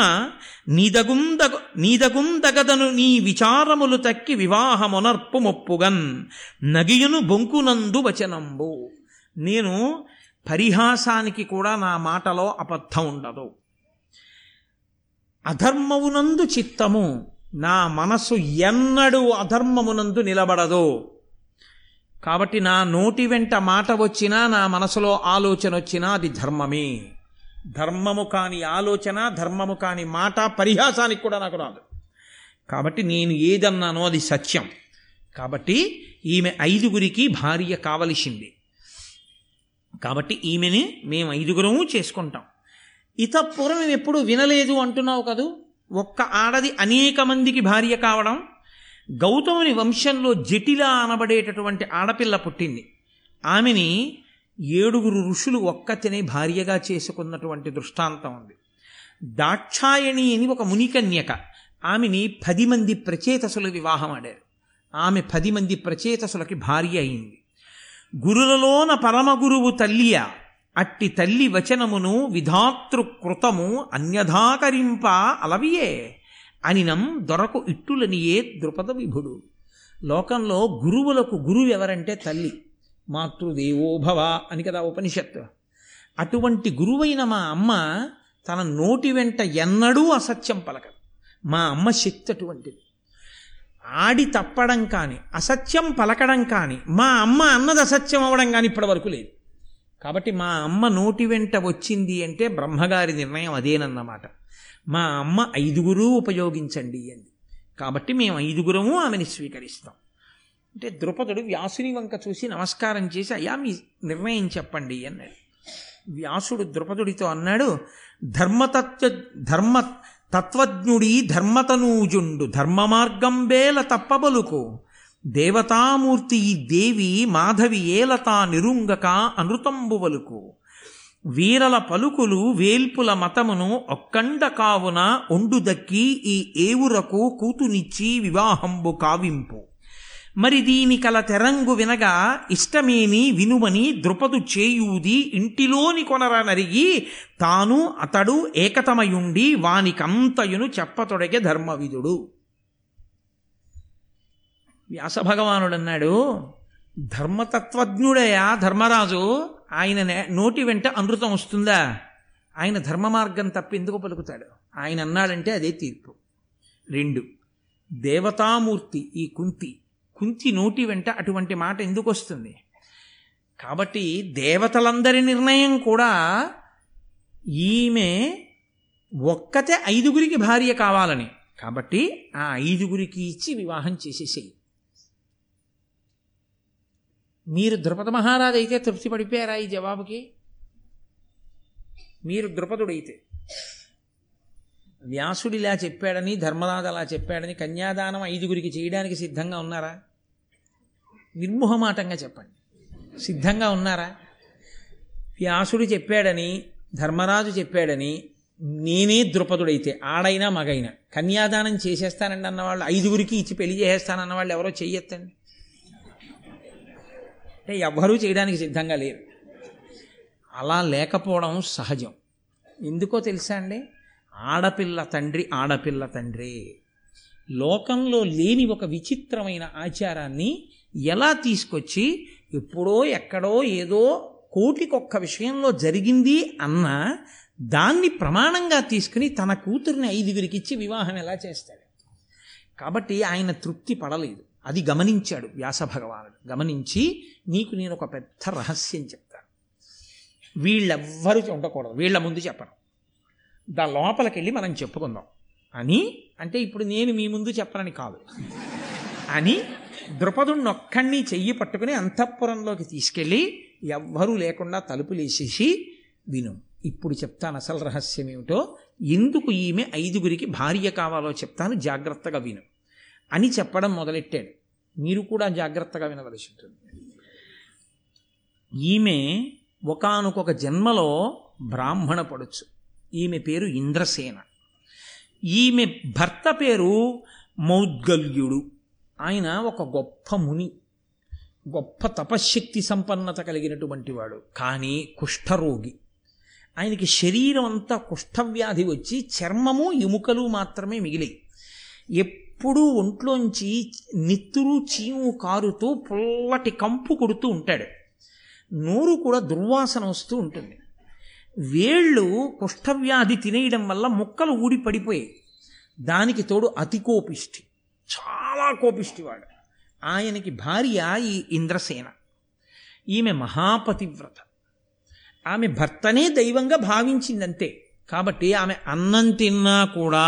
నీదగుందగ నీదగుందగదను నీ విచారములు తక్కి వివాహమునర్పు మొప్పుగన్, నగియును బొంకునందు వచనంబు. నేను పరిహాసానికి కూడా నా మాటలో అబద్ధం ఉండదు. అధర్మమునందు చిత్తము, నా మనసు ఎన్నడూ అధర్మమునందు నిలబడదు. కాబట్టి నా నోటి వెంట మాట వచ్చినా, నా మనసులో ఆలోచన వచ్చినా అది ధర్మమే. ధర్మము కాని ఆలోచన, ధర్మము కాని మాట పరిహాసానికి కూడా నాకు రాదు. కాబట్టి నేను ఏదన్నానో అది సత్యం. కాబట్టి ఈమె ఐదుగురికి భార్య కావలసింది, కాబట్టి ఈమెని మేము ఐదుగురము చేసుకుంటాం. ఇతపూర్వం మేము ఎప్పుడు వినలేదు అంటున్నావు కదూ, ఒక్క ఆడది అనేక మందికి భార్య కావడం. గౌతముని వంశంలో జటిల అనబడేటటువంటి ఆడపిల్ల పుట్టింది, ఆమెని ఏడుగురు ఋషులు ఒక్కతినే భార్యగా చేసుకున్నటువంటి దృష్టాంతం ఉంది. దాక్షాయణి అని ఒక మునికన్యక, ఆమెని పది మంది ప్రచేతసులు వివాహం ఆడారు, ఆమె పది మంది ప్రచేతసులకి భార్య అయింది. గురులలోన పరమగురువు తల్లియ, అట్టి తల్లి వచనమును విధాతృకృతము అన్యధాకరింప అలవియే అనినం దొరకు ఇట్టులనియే ద్రుపద విభుడు. లోకంలో గురువులకు గురువు ఎవరంటే తల్లి, మాతృదేవోభవ అని కదా ఉపనిషత్తు. అటువంటి గురువైన మా అమ్మ తన నోటి వెంట ఎన్నడూ అసత్యం పలకదు. మా అమ్మ శక్తి అటువంటిది. ఆడి తప్పడం కానీ, అసత్యం పలకడం కానీ, మా అమ్మ అన్నది అసత్యం అవ్వడం కానీ ఇప్పటి వరకు లేదు. కాబట్టి మా అమ్మ నోటి వెంట వచ్చింది అంటే బ్రహ్మగారి నిర్ణయం అదేనన్నమాట. మా అమ్మ ఐదుగురు ఉపయోగించండి అంది, కాబట్టి మేము ఐదుగురము ఆమెని స్వీకరిస్తాం. అంటే ద్రుపదుడు వ్యాసుని వంక చూసి నమస్కారం చేసి, అయ్యా మీ నిర్ణయం చెప్పండి అన్నాడు. వ్యాసుడు ద్రుపదుడితో అన్నాడు, ధర్మతత్వ ధర్మ తత్వజ్ఞుడి ధర్మతనూజుండు ధర్మ మార్గం వేల తప్పబలుకు, దేవతామూర్తి ఈ దేవి మాధవి ఏలతా నిరుంగక అనృతంబువలుకు, వీరల పలుకులు వేల్పుల మతమును ఒక్కండ కావున ఒండు దక్కి ఈ ఏవురకు కూతునిచ్చి వివాహంబు కావింపు. మరి దీని కల తెరంగు వినగా ఇష్టమేని వినుమని ద్రుపదు చేయూది ఇంటిలోని కొనర నరిగి, తాను అతడు ఏకతమయుండి వానికంతయును చెప్పతొడగే ధర్మవిధుడు. వ్యాసభగవానుడన్నాడు, ధర్మతత్వజ్ఞుడయా ధర్మరాజు, ఆయన నోటి వెంట అనృతం వస్తుందా? ఆయన ధర్మ మార్గం తప్ప ఎందుకు పలుకుతాడు? ఆయన అన్నాడంటే అదే తీర్పు. రెండు, దేవతామూర్తి ఈ కుంతి, కుంతి నోటి వెంట అటువంటి మాట ఎందుకు వస్తుంది? కాబట్టి దేవతలందరి నిర్ణయం కూడా ఈమె ఒక్కతే ఐదుగురికి భార్య కావాలని, కాబట్టి ఆ ఐదుగురికి ఇచ్చి వివాహం చేసేసేయి. మీరు ద్రుపద మహారాజు అయితే తృప్తి పడిపోయారా ఈ జవాబుకి? మీరు ద్రుపదుడైతే, వ్యాసుడు ఇలా చెప్పాడని, ధర్మరాజు అలా చెప్పాడని కన్యాదానం ఐదుగురికి చేయడానికి సిద్ధంగా ఉన్నారా? నిర్మోహమాటంగా చెప్పండి, సిద్ధంగా ఉన్నారా? వ్యాసుడు చెప్పాడని ధర్మరాజు చెప్పాడని నేనే ద్రుపదుడైతే ఆడైనా మగైనా కన్యాదానం చేసేస్తానండి అన్నవాళ్ళు ఐదుగురికి ఇచ్చి పెళ్లి చేసేస్తానన్న వాళ్ళు ఎవరో చెయ్యొద్దండి. అంటే ఎవ్వరూ చేయడానికి సిద్ధంగా లేరు. అలా లేకపోవడం సహజం. ఎందుకో తెలుసా అండి, ఆడపిల్ల తండ్రి ఆడపిల్ల తండ్రి లోకంలో లేని ఒక విచిత్రమైన ఆచారాన్ని ఎలా తీసుకొచ్చి ఎప్పుడో ఎక్కడో ఏదో కోటికొక్క విషయంలో జరిగింది అన్న దాన్ని ప్రమాణంగా తీసుకుని తన కూతురిని ఐదుగురికి ఇచ్చి వివాహం ఎలా చేస్తాడు. కాబట్టి ఆయన తృప్తి పడలేదు. అది గమనించాడు వ్యాస భగవానుడు. గమనించి నీకు నేను ఒక పెద్ద రహస్యం చెప్తాను, వీళ్ళెవ్వరూ ఉండకూడదు, వీళ్ళ ముందు చెప్పను, దా లోపలికెళ్ళి మనం చెప్పుకుందాం అని. అంటే ఇప్పుడు నేను మీ ముందు చెప్పనని కాదు అని ద్రుపదుణ్ణి ఒక్కడిని చెయ్యి పట్టుకుని అంతఃపురంలోకి తీసుకెళ్ళి ఎవ్వరూ లేకుండా తలుపులేసేసి, విను ఇప్పుడు చెప్తాను అసలు రహస్యం ఏమిటో, ఎందుకు ఈమె ఐదుగురికి భార్య కావాలో చెప్తాను, జాగ్రత్తగా విను అని చెప్పడం మొదలెట్టాడు. మీరు కూడా జాగ్రత్తగా వినవలసి ఉంటుంది. ఈమె ఒకానొక జన్మలో బ్రాహ్మణ పడొచ్చు, ఈమె పేరు ఇంద్రసేన, ఈమె భర్త పేరు మౌద్గల్యుడు, ఆయన ఒక గొప్ప ముని, గొప్ప తపశ్శక్తి సంపన్నత కలిగినటువంటి వాడు, కానీ కుష్ఠరోగి. ఆయనకి శరీరం అంతా కుష్ఠవ్యాధి వచ్చి చర్మము ఎముకలు మాత్రమే మిగిలాయి. ఎప్పుడూ ఒంట్లోంచి నిత్తురు చీము కారుతూ పుల్లటి కంపు కొడుతూ ఉంటాడు, నోరు కూడా దుర్వాసన వస్తూ ఉంటుంది, వేళ్ళు కుష్ఠవ్యాధి తినేయడం వల్ల ముక్కలు ఊడి పడిపోయాయి, దానికి తోడు అతి కోపిష్టి, చాలా కోపిష్టివాడు. ఆయనకి భార్య ఈ ఇంద్రసేన, ఈమె మహాపతివ్రత, ఆమె భర్తనే దైవంగా భావించిందంతే. కాబట్టి ఆమె అన్నం తిన్నా కూడా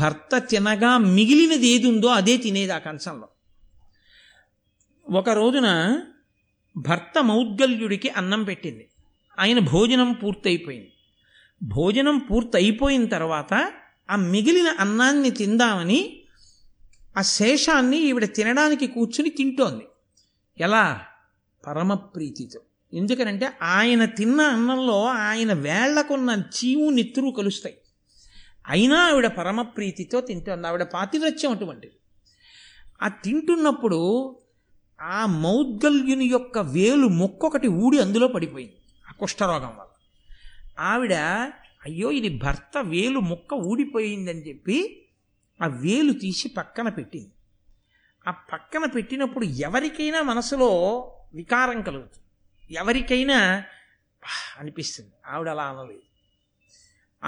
భర్త తినగా మిగిలినది ఏది ఉందో అదే తినేది ఆ కంచంలో. ఒక రోజున భర్త మౌద్గల్యుడికి అన్నం పెట్టింది, ఆయన భోజనం పూర్తయిపోయింది. భోజనం పూర్తయిపోయిన తర్వాత ఆ మిగిలిన అన్నాన్ని తిందామని ఆ శేషాన్ని ఈవిడ తినడానికి కూర్చుని తింటోంది. ఎలా? పరమప్రీతితో. ఎందుకనంటే ఆయన తిన్న అన్నంలో ఆయన వేళ్లకున్న చీము నెత్తురు కలుస్తాయి, అయినా ఆవిడ పరమప్రీతితో తింటోంది. ఆవిడ పాతివ్రత్యం అటువంటిది. ఆ తింటున్నప్పుడు ఆ మౌద్గల్యుని యొక్క వేలు మొక్కొకటి ఊడి అందులో పడిపోయింది ఆ కుష్ఠరోగం వల్ల. ఆవిడ అయ్యో ఇది భర్త వేలు మొక్క ఊడిపోయిందని చెప్పి ఆ వేలు తీసి పక్కన పెట్టింది. ఆ పక్కన పెట్టినప్పుడు ఎవరికైనా మనసులో వికారం కలుగుతుంది, ఎవరికైనా అనిపిస్తుంది. ఆవిడ అలా అనలేదు.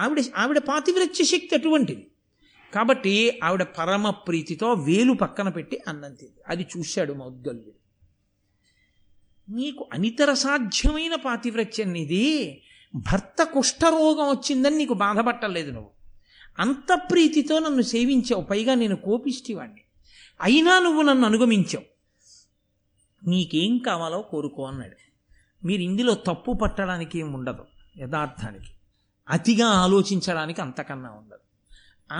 ఆవిడ ఆవిడ పాతివ్రత్య శక్తి అటువంటిది. కాబట్టి ఆవిడ పరమ ప్రీతితో వేలు పక్కన పెట్టి అన్నం తింది. అది చూశాడు మౌద్గల్యుడు. నీకు అనితర సాధ్యమైన పాతివ్రత్యం ఇది, భర్త కుష్ఠరోగం వచ్చిందని నీకు బాధపట్టలేదు, నువ్వు అంత ప్రీతితో నన్ను సేవించావు, పైగా నేను కోపిష్టివాణ్ణి, అయినా నువ్వు నన్ను అనుగమించావు, నీకేం కావాలో కోరుకో అన్నాడు. మీరు ఇందులో తప్పు పట్టడానికి ఏం ఉండదు, యథార్థానికి అతిగా ఆలోచించడానికి అంతకన్నా ఉండదు.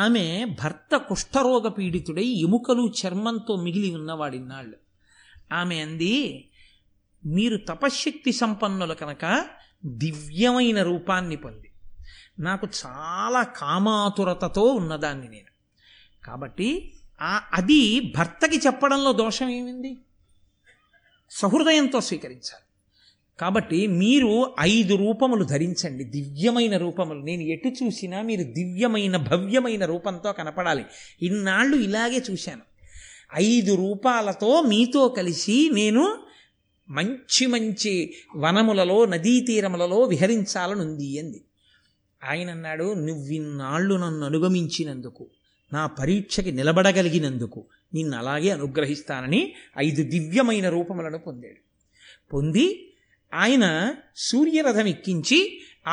ఆమె భర్త కుష్ఠరోగ పీడితుడై ఎముకలు చర్మంతో మిగిలి ఉన్నవాడిన్నాళ్ళు. ఆమె అంది, మీరు తపశ్శక్తి సంపన్నులు కనుక దివ్యమైన రూపాన్ని పొంది నాకు చాలా కామాతురతతో ఉన్నదాన్ని నేను, కాబట్టి అది భర్తకి చెప్పడంలో దోషం ఏమింది, సహృదయంతో స్వీకరించాలి. కాబట్టి మీరు ఐదు రూపములు ధరించండి, దివ్యమైన రూపములు, నేను ఎటు చూసినా మీరు దివ్యమైన భవ్యమైన రూపంతో కనపడాలి, ఇన్నాళ్ళు ఇలాగే చూశాను, ఐదు రూపాలతో మీతో కలిసి నేను మంచి మంచి వనములలో నదీ తీరములలో విహరించాలనుంది అంది. ఆయన అన్నాడు, నువ్విన్నాళ్ళు నన్ను అనుగమించినందుకు, నా పరీక్షకి నిలబడగలిగినందుకు నిన్ను అలాగే అనుగ్రహిస్తానని ఐదు దివ్యమైన రూపములను పొందాడు. పొంది ఆయన సూర్యరథం ఎక్కించి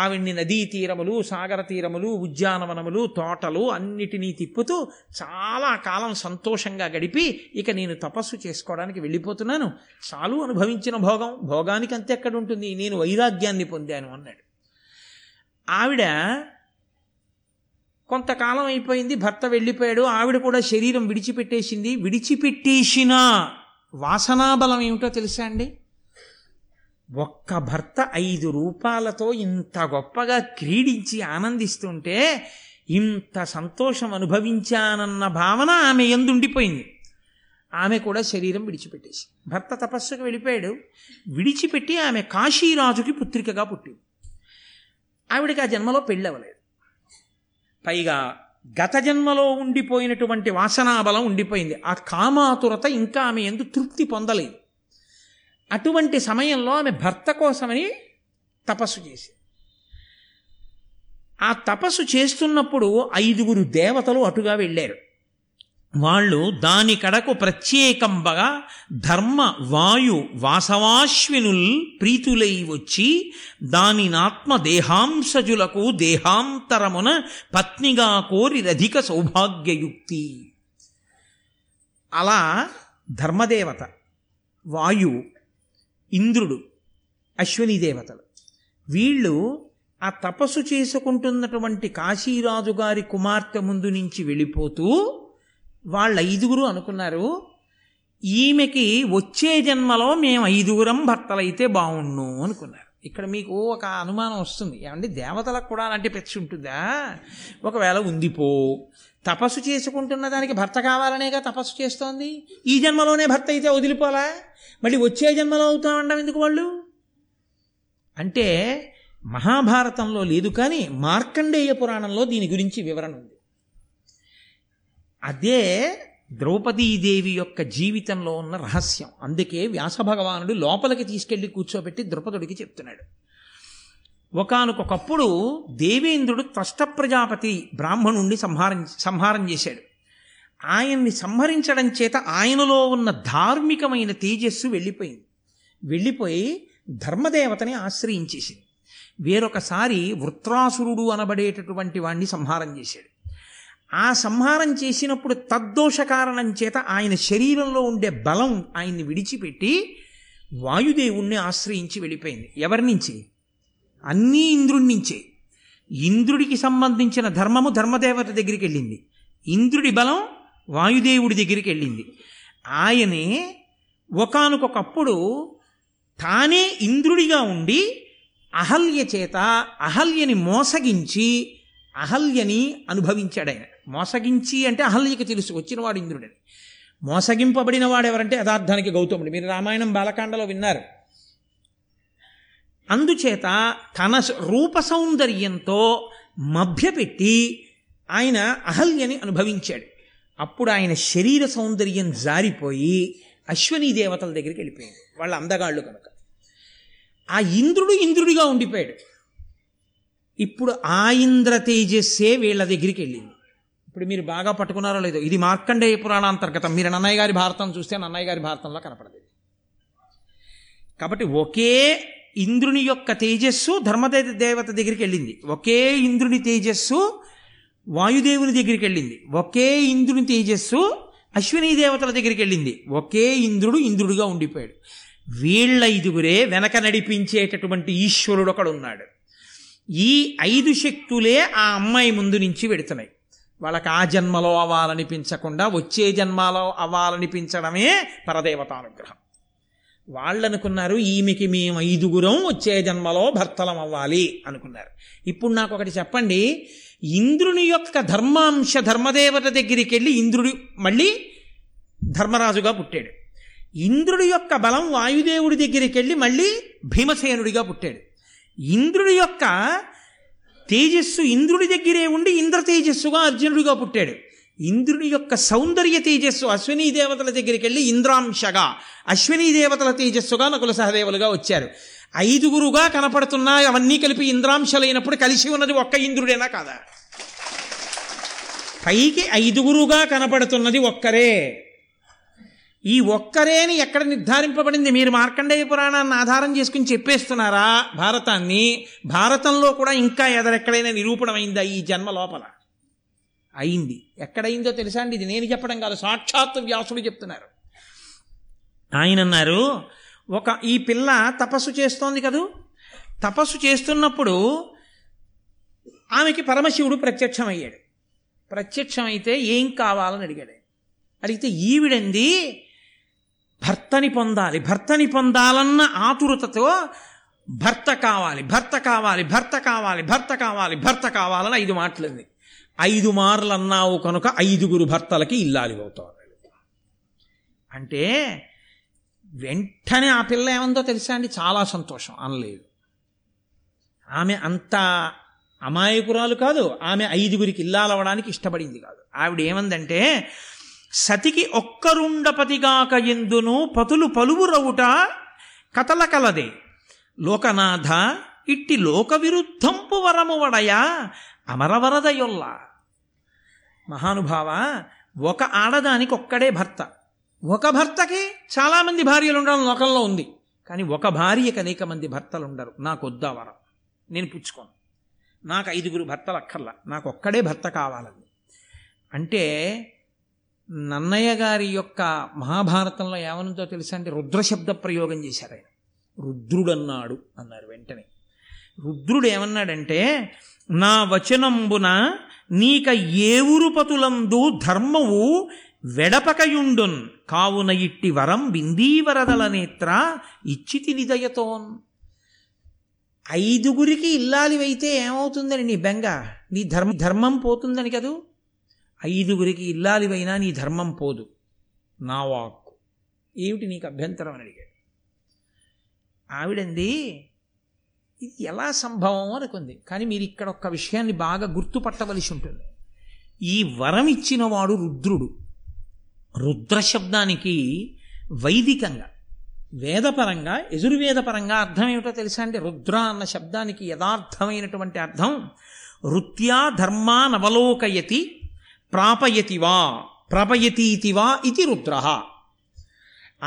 ఆవిడ్ని నదీ తీరములు సాగర తీరములు ఉద్యానవనములు తోటలు అన్నిటినీ తిప్పుతూ చాలా కాలం సంతోషంగా గడిపి, ఇక నేను తపస్సు చేసుకోవడానికి వెళ్ళిపోతున్నాను, చాలు అనుభవించిన భోగం, భోగానికి అంతెక్కడ ఉంటుంది, నేను వైరాగ్యాన్ని పొందాను అన్నాడు. ఆవిడ కొంతకాలం అయిపోయింది, భర్త వెళ్ళిపోయాడు, ఆవిడ కూడా శరీరం విడిచిపెట్టేసింది. విడిచిపెట్టేసిన వాసనాబలం ఏమిటో తెలుసా అండి, ఒక్క భర్త ఐదు రూపాలతో ఇంత గొప్పగా క్రీడించి ఆనందిస్తుంటే ఇంత సంతోషం అనుభవించానన్న భావన ఆమె యందుండిపోయింది. ఆమె కూడా శరీరం విడిచిపెట్టేసి భర్త తపస్సుకు వెళ్ళిపోయాడు. విడిచిపెట్టి ఆమె కాశీరాజుకి పుత్రికగా పుట్టింది. ఆవిడకి ఆ జన్మలో పెళ్ళి అవ్వలేదు. పైగా గత జన్మలో ఉండిపోయినటువంటి వాసనాబలం ఉండిపోయింది. ఆ కామాతురత ఇంకా ఆమె యందు తృప్తి పొందలేదు. అటువంటి సమయంలో ఆమె భర్త కోసమని తపస్సు చేసింది. ఆ తపస్సు చేస్తున్నప్పుడు ఐదుగురు దేవతలు అటుగా వెళ్ళారు. వాళ్ళు దాని కడకు ప్రత్యేకంగా ధర్మ వాయు వాసవాశ్వినుల్ ప్రీతులై వచ్చి దానినాత్మ దేహాంసజులకు దేహాంతరమున పత్నిగా కోరి రధిక సౌభాగ్యయుక్తి. అలా ధర్మదేవత, వాయు, ఇంద్రుడు, అశ్విని దేవతలు వీళ్ళు ఆ తపస్సు చేసుకుంటున్నటువంటి కాశీరాజు గారి కుమార్తె ముందు నుంచి వెళ్ళిపోతూ వాళ్ళ ఐదుగురు అనుకున్నారు, ఈమెకి వచ్చే జన్మలో మేము ఐదుగురం భర్తలైతే బాగుండు అనుకున్నారు. ఇక్కడ మీకు ఒక అనుమానం వస్తుంది, ఏమండి దేవతలకు కూడా అలాంటి ప్రతి ఉంటుందా? ఒకవేళ ఉందిపో, తపస్సు చేసుకుంటున్న దానికి భర్త కావాలనేగా తపస్సు చేస్తోంది. ఈ జన్మలోనే భర్త అయితే వదిలిపోలా, మళ్ళీ వచ్చే జన్మలో అవుతా ఉండడం ఎందుకు వాళ్ళు అంటే మహాభారతంలో లేదు, కానీ మార్కండేయ పురాణంలో దీని గురించి వివరణ ఉంది. అదే ద్రౌపదీదేవి యొక్క జీవితంలో ఉన్న రహస్యం. అందుకే వ్యాస భగవానుడు లోపలికి తీసుకెళ్లి కూర్చోబెట్టి ద్రౌపదుడికి చెప్తున్నాడు. ఒకానొకప్పుడు దేవేంద్రుడు త్వష్ట ప్రజాపతి బ్రాహ్మణుణ్ణి సంహారం సంహారం చేశాడు. ఆయన్ని సంహరించడం చేత ఆయనలో ఉన్న ధార్మికమైన తేజస్సు వెళ్ళిపోయింది. వెళ్ళిపోయి ధర్మదేవతని ఆశ్రయించేసింది. వేరొకసారి వృత్రాసురుడు అనబడేటటువంటి వాణ్ణి సంహారం చేశాడు. ఆ సంహారం చేసినప్పుడు తద్దోష కారణం చేత ఆయన శరీరంలో ఉండే బలం ఆయన్ని విడిచిపెట్టి వాయుదేవుణ్ణి ఆశ్రయించి వెళ్ళిపోయింది. ఎవరి నుంచి? అన్నీ ఇంద్రుడి నుంచే. ఇంద్రుడికి సంబంధించిన ధర్మము ధర్మదేవత దగ్గరికి వెళ్ళింది, ఇంద్రుడి బలం వాయుదేవుడి దగ్గరికి వెళ్ళింది. ఆయనే ఒకానొకప్పుడు తానే ఇంద్రుడిగా ఉండి అహల్య చేత అహల్యని మోసగించి అహల్యని అనుభవించాడు. ఆయన మోసగించి అంటే అహల్యకి తెలుసు వచ్చినవాడు ఇంద్రుడని. మోసగింపబడిన వాడు ఎవరంటే యథార్థానికి గౌతముడు. మీరు రామాయణం బాలకాండలో విన్నారు. అందుచేత తన రూప సౌందర్యంతో మభ్యపెట్టి ఆయన అహల్యని అనుభవించాడు. అప్పుడు ఆయన శరీర సౌందర్యం జారిపోయి అశ్విని దేవతల దగ్గరికి వెళ్ళిపోయింది. వాళ్ళ అందగాళ్ళు కనుక ఆ ఇంద్రుడు ఇంద్రుడిగా ఉండిపోయాడు. ఇప్పుడు ఆ ఇంద్ర తేజస్సే వీళ్ళ దగ్గరికి వెళ్ళింది. ఇప్పుడు మీరు బాగా పట్టుకున్నారో లేదో, ఇది మార్కండేయ పురాణాంతర్గతం. మీరు నన్నయ్య గారి భారతం చూస్తే నన్నయ్య గారి భారతంలో కనపడదు. కాబట్టి ఒకే ఇంద్రుని యొక్క తేజస్సు ధర్మదే దేవత దగ్గరికి వెళ్ళింది, ఒకే ఇంద్రుని తేజస్సు వాయుదేవుని దగ్గరికి వెళ్ళింది, ఒకే ఇంద్రుని తేజస్సు అశ్విని దేవతల దగ్గరికి వెళ్ళింది. ఒకే ఇంద్రుడు ఇంద్రుడిగా ఉండిపోయాడు. వీళ్ళ ఐదుగురే వెనక నడిపించేటటువంటి ఈశ్వరుడు ఒకడు ఉన్నాడు. ఈ ఐదు శక్తులే ఆ అమ్మాయి ముందు నుంచి పెడుతున్నాయి. వాళ్ళకి ఆ జన్మలో అవ్వాలనిపించకుండా వచ్చే జన్మలో అవ్వాలనిపించడమే పరదేవతానుగ్రహం. వాళ్ళనుకున్నారు ఈమెకి మేము ఐదుగురం వచ్చే జన్మలో భర్తలం అవ్వాలి అనుకున్నారు. ఇప్పుడు నాకు ఒకటి చెప్పండి, ఇంద్రుని యొక్క ధర్మాంశ ధర్మదేవత దగ్గరికి వెళ్ళి ఇంద్రుడు మళ్ళీ ధర్మరాజుగా పుట్టాడు. ఇంద్రుడి యొక్క బలం వాయుదేవుడి దగ్గరికి వెళ్ళి మళ్ళీ భీమసేనుడిగా పుట్టాడు. ఇంద్రుడి యొక్క తేజస్సు ఇంద్రుడి దగ్గరే ఉండి ఇంద్ర తేజస్సుగా అర్జునుడిగా పుట్టాడు. ఇంద్రుని యొక్క సౌందర్య తేజస్సు అశ్వినీ దేవతల దగ్గరికి వెళ్ళి ఇంద్రాంశగా, అశ్వినీ దేవతల తేజస్సుగా నకుల సహదేవులుగా వచ్చారు. ఐదుగురుగా కనపడుతున్నా అవన్నీ కలిపి ఇంద్రాంశలైనప్పుడు కలిసి ఉన్నది ఒక్క ఇంద్రుడేనా కాదా? పైకి ఐదుగురుగా కనపడుతున్నది ఒక్కరే. ఈ ఒక్కరేని ఎక్కడ నిర్ధారింపబడింది? మీరు మార్కండేయ పురాణాన్ని ఆధారం చేసుకుని చెప్పేస్తున్నారా భారతాన్ని? భారతంలో కూడా ఇంకా ఎదరెక్కడైనా నిరూపణమైందా ఈ జన్మ లోపల? అయింది. ఎక్కడైందో తెలుసా అండి? ఇది నేను చెప్పడం కాదు, సాక్షాత్ వ్యాసుడు చెప్తున్నారు. ఆయన అన్నారు, ఒక ఈ పిల్ల తపస్సు చేస్తోంది కదూ, తపస్సు చేస్తున్నప్పుడు ఆమెకి పరమశివుడు ప్రత్యక్షమయ్యాడు. ప్రత్యక్షమైతే ఏం కావాలని అడిగాడు. అడిగితే ఈవిడంది భర్తని పొందాలి, భర్తని పొందాలన్న ఆతురతతో భర్త కావాలి, భర్త కావాలి, భర్త కావాలి, భర్త కావాలి, భర్త కావాలని ఐదు మాటలంది. ఐదు మార్లు అన్నావు కనుక ఐదుగురు భర్తలకి ఇల్లాలి అవుతావు. అంటే వెంటనే ఆ పిల్ల ఏమందో తెలుసా అండి, చాలా సంతోషం అనలేదు. ఆమె అంత అమాయకురాలు కాదు, ఆమె ఐదుగురికి ఇల్లాలవడానికి ఇష్టపడింది కాదు. ఆవిడ ఏమందంటే, సతికి ఒక్కరుండపతిగాక ఎందును పతులు పలువురవుట కథల కలదే లోకనాథ ఇట్టి లోక విరుద్ధంపు వరము వడయా అమరవరదయొల్ల. మహానుభావ, ఒక ఆడదానికి ఒక్కడే భర్త, ఒక భర్తకి చాలామంది భార్యలు ఉండడం లోకంలో ఉంది, కానీ ఒక భార్యకి అనేక మంది భర్తలు ఉండరు. నాకు వద్దా వరం, నేను పుచ్చుకోను, నాకు ఐదుగురు భర్తలు అక్కర్లా, నాకు ఒక్కడే భర్త కావాలని. అంటే నన్నయ్య గారి యొక్క మహాభారతంలో ఏమనుందో తెలుసా అంటే, రుద్రశబ్ద ప్రయోగం చేశారు. ఆయన రుద్రుడన్నాడు అన్నారు. వెంటనే రుద్రుడు ఏమన్నాడంటే, నా వచనంబున నీక ఏవురు పతులందు ధర్మవు వెడపకయుండున్ కావున ఇట్టి వరం బిందీవరదల నేత్ర ఇచ్చితి నిదయతోన్. ఐదుగురికి ఇల్లాలివైతే ఏమవుతుందని నీ బెంగ, నీ ధర్మ ధర్మం పోతుందని కదూ. ఐదుగురికి ఇల్లాలివైనా నీ ధర్మం పోదు, నా వాక్కు ఏమిటి నీకు అభ్యంతరం అని అడిగాడు. ఆవిడంది, ఇది ఎలా సంభవం అనుకుంది. కానీ మీరు ఇక్కడ ఒక్క విషయాన్ని బాగా గుర్తుపట్టవలసి ఉంటుంది. ఈ వరం ఇచ్చినవాడు రుద్రుడు. రుద్రశబ్దానికి వైదికంగా, వేదపరంగా, యజుర్వేదపరంగా అర్థం ఏమిటో తెలుసా అండి. రుద్ర అన్న శబ్దానికి యథార్థమైనటువంటి అర్థం రుత్యా ధర్మా నవలోకయతి ప్రాపయతివా ప్రాపయతీతివా ఇది రుద్ర.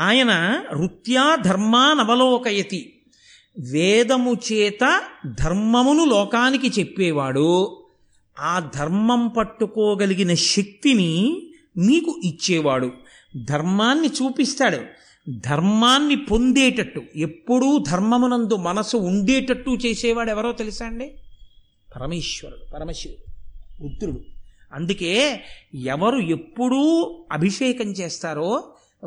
ఆయన రుత్యా ధర్మా నవలోకయతి, వేదము చేత ధర్మమును లోకానికి చెప్పేవాడు. ఆ ధర్మం పట్టుకోగలిగిన శక్తిని నీకు ఇచ్చేవాడు, ధర్మాన్ని చూపిస్తాడు, ధర్మాన్ని పొందేటట్టు, ఎప్పుడూ ధర్మమునందు మనసు ఉండేటట్టు చేసేవాడు ఎవరో తెలుసా అండి, పరమేశ్వరుడు, పరమశివుడు, రుద్రుడు. అందుకే ఎవరు ఎప్పుడూ అభిషేకం చేస్తారో,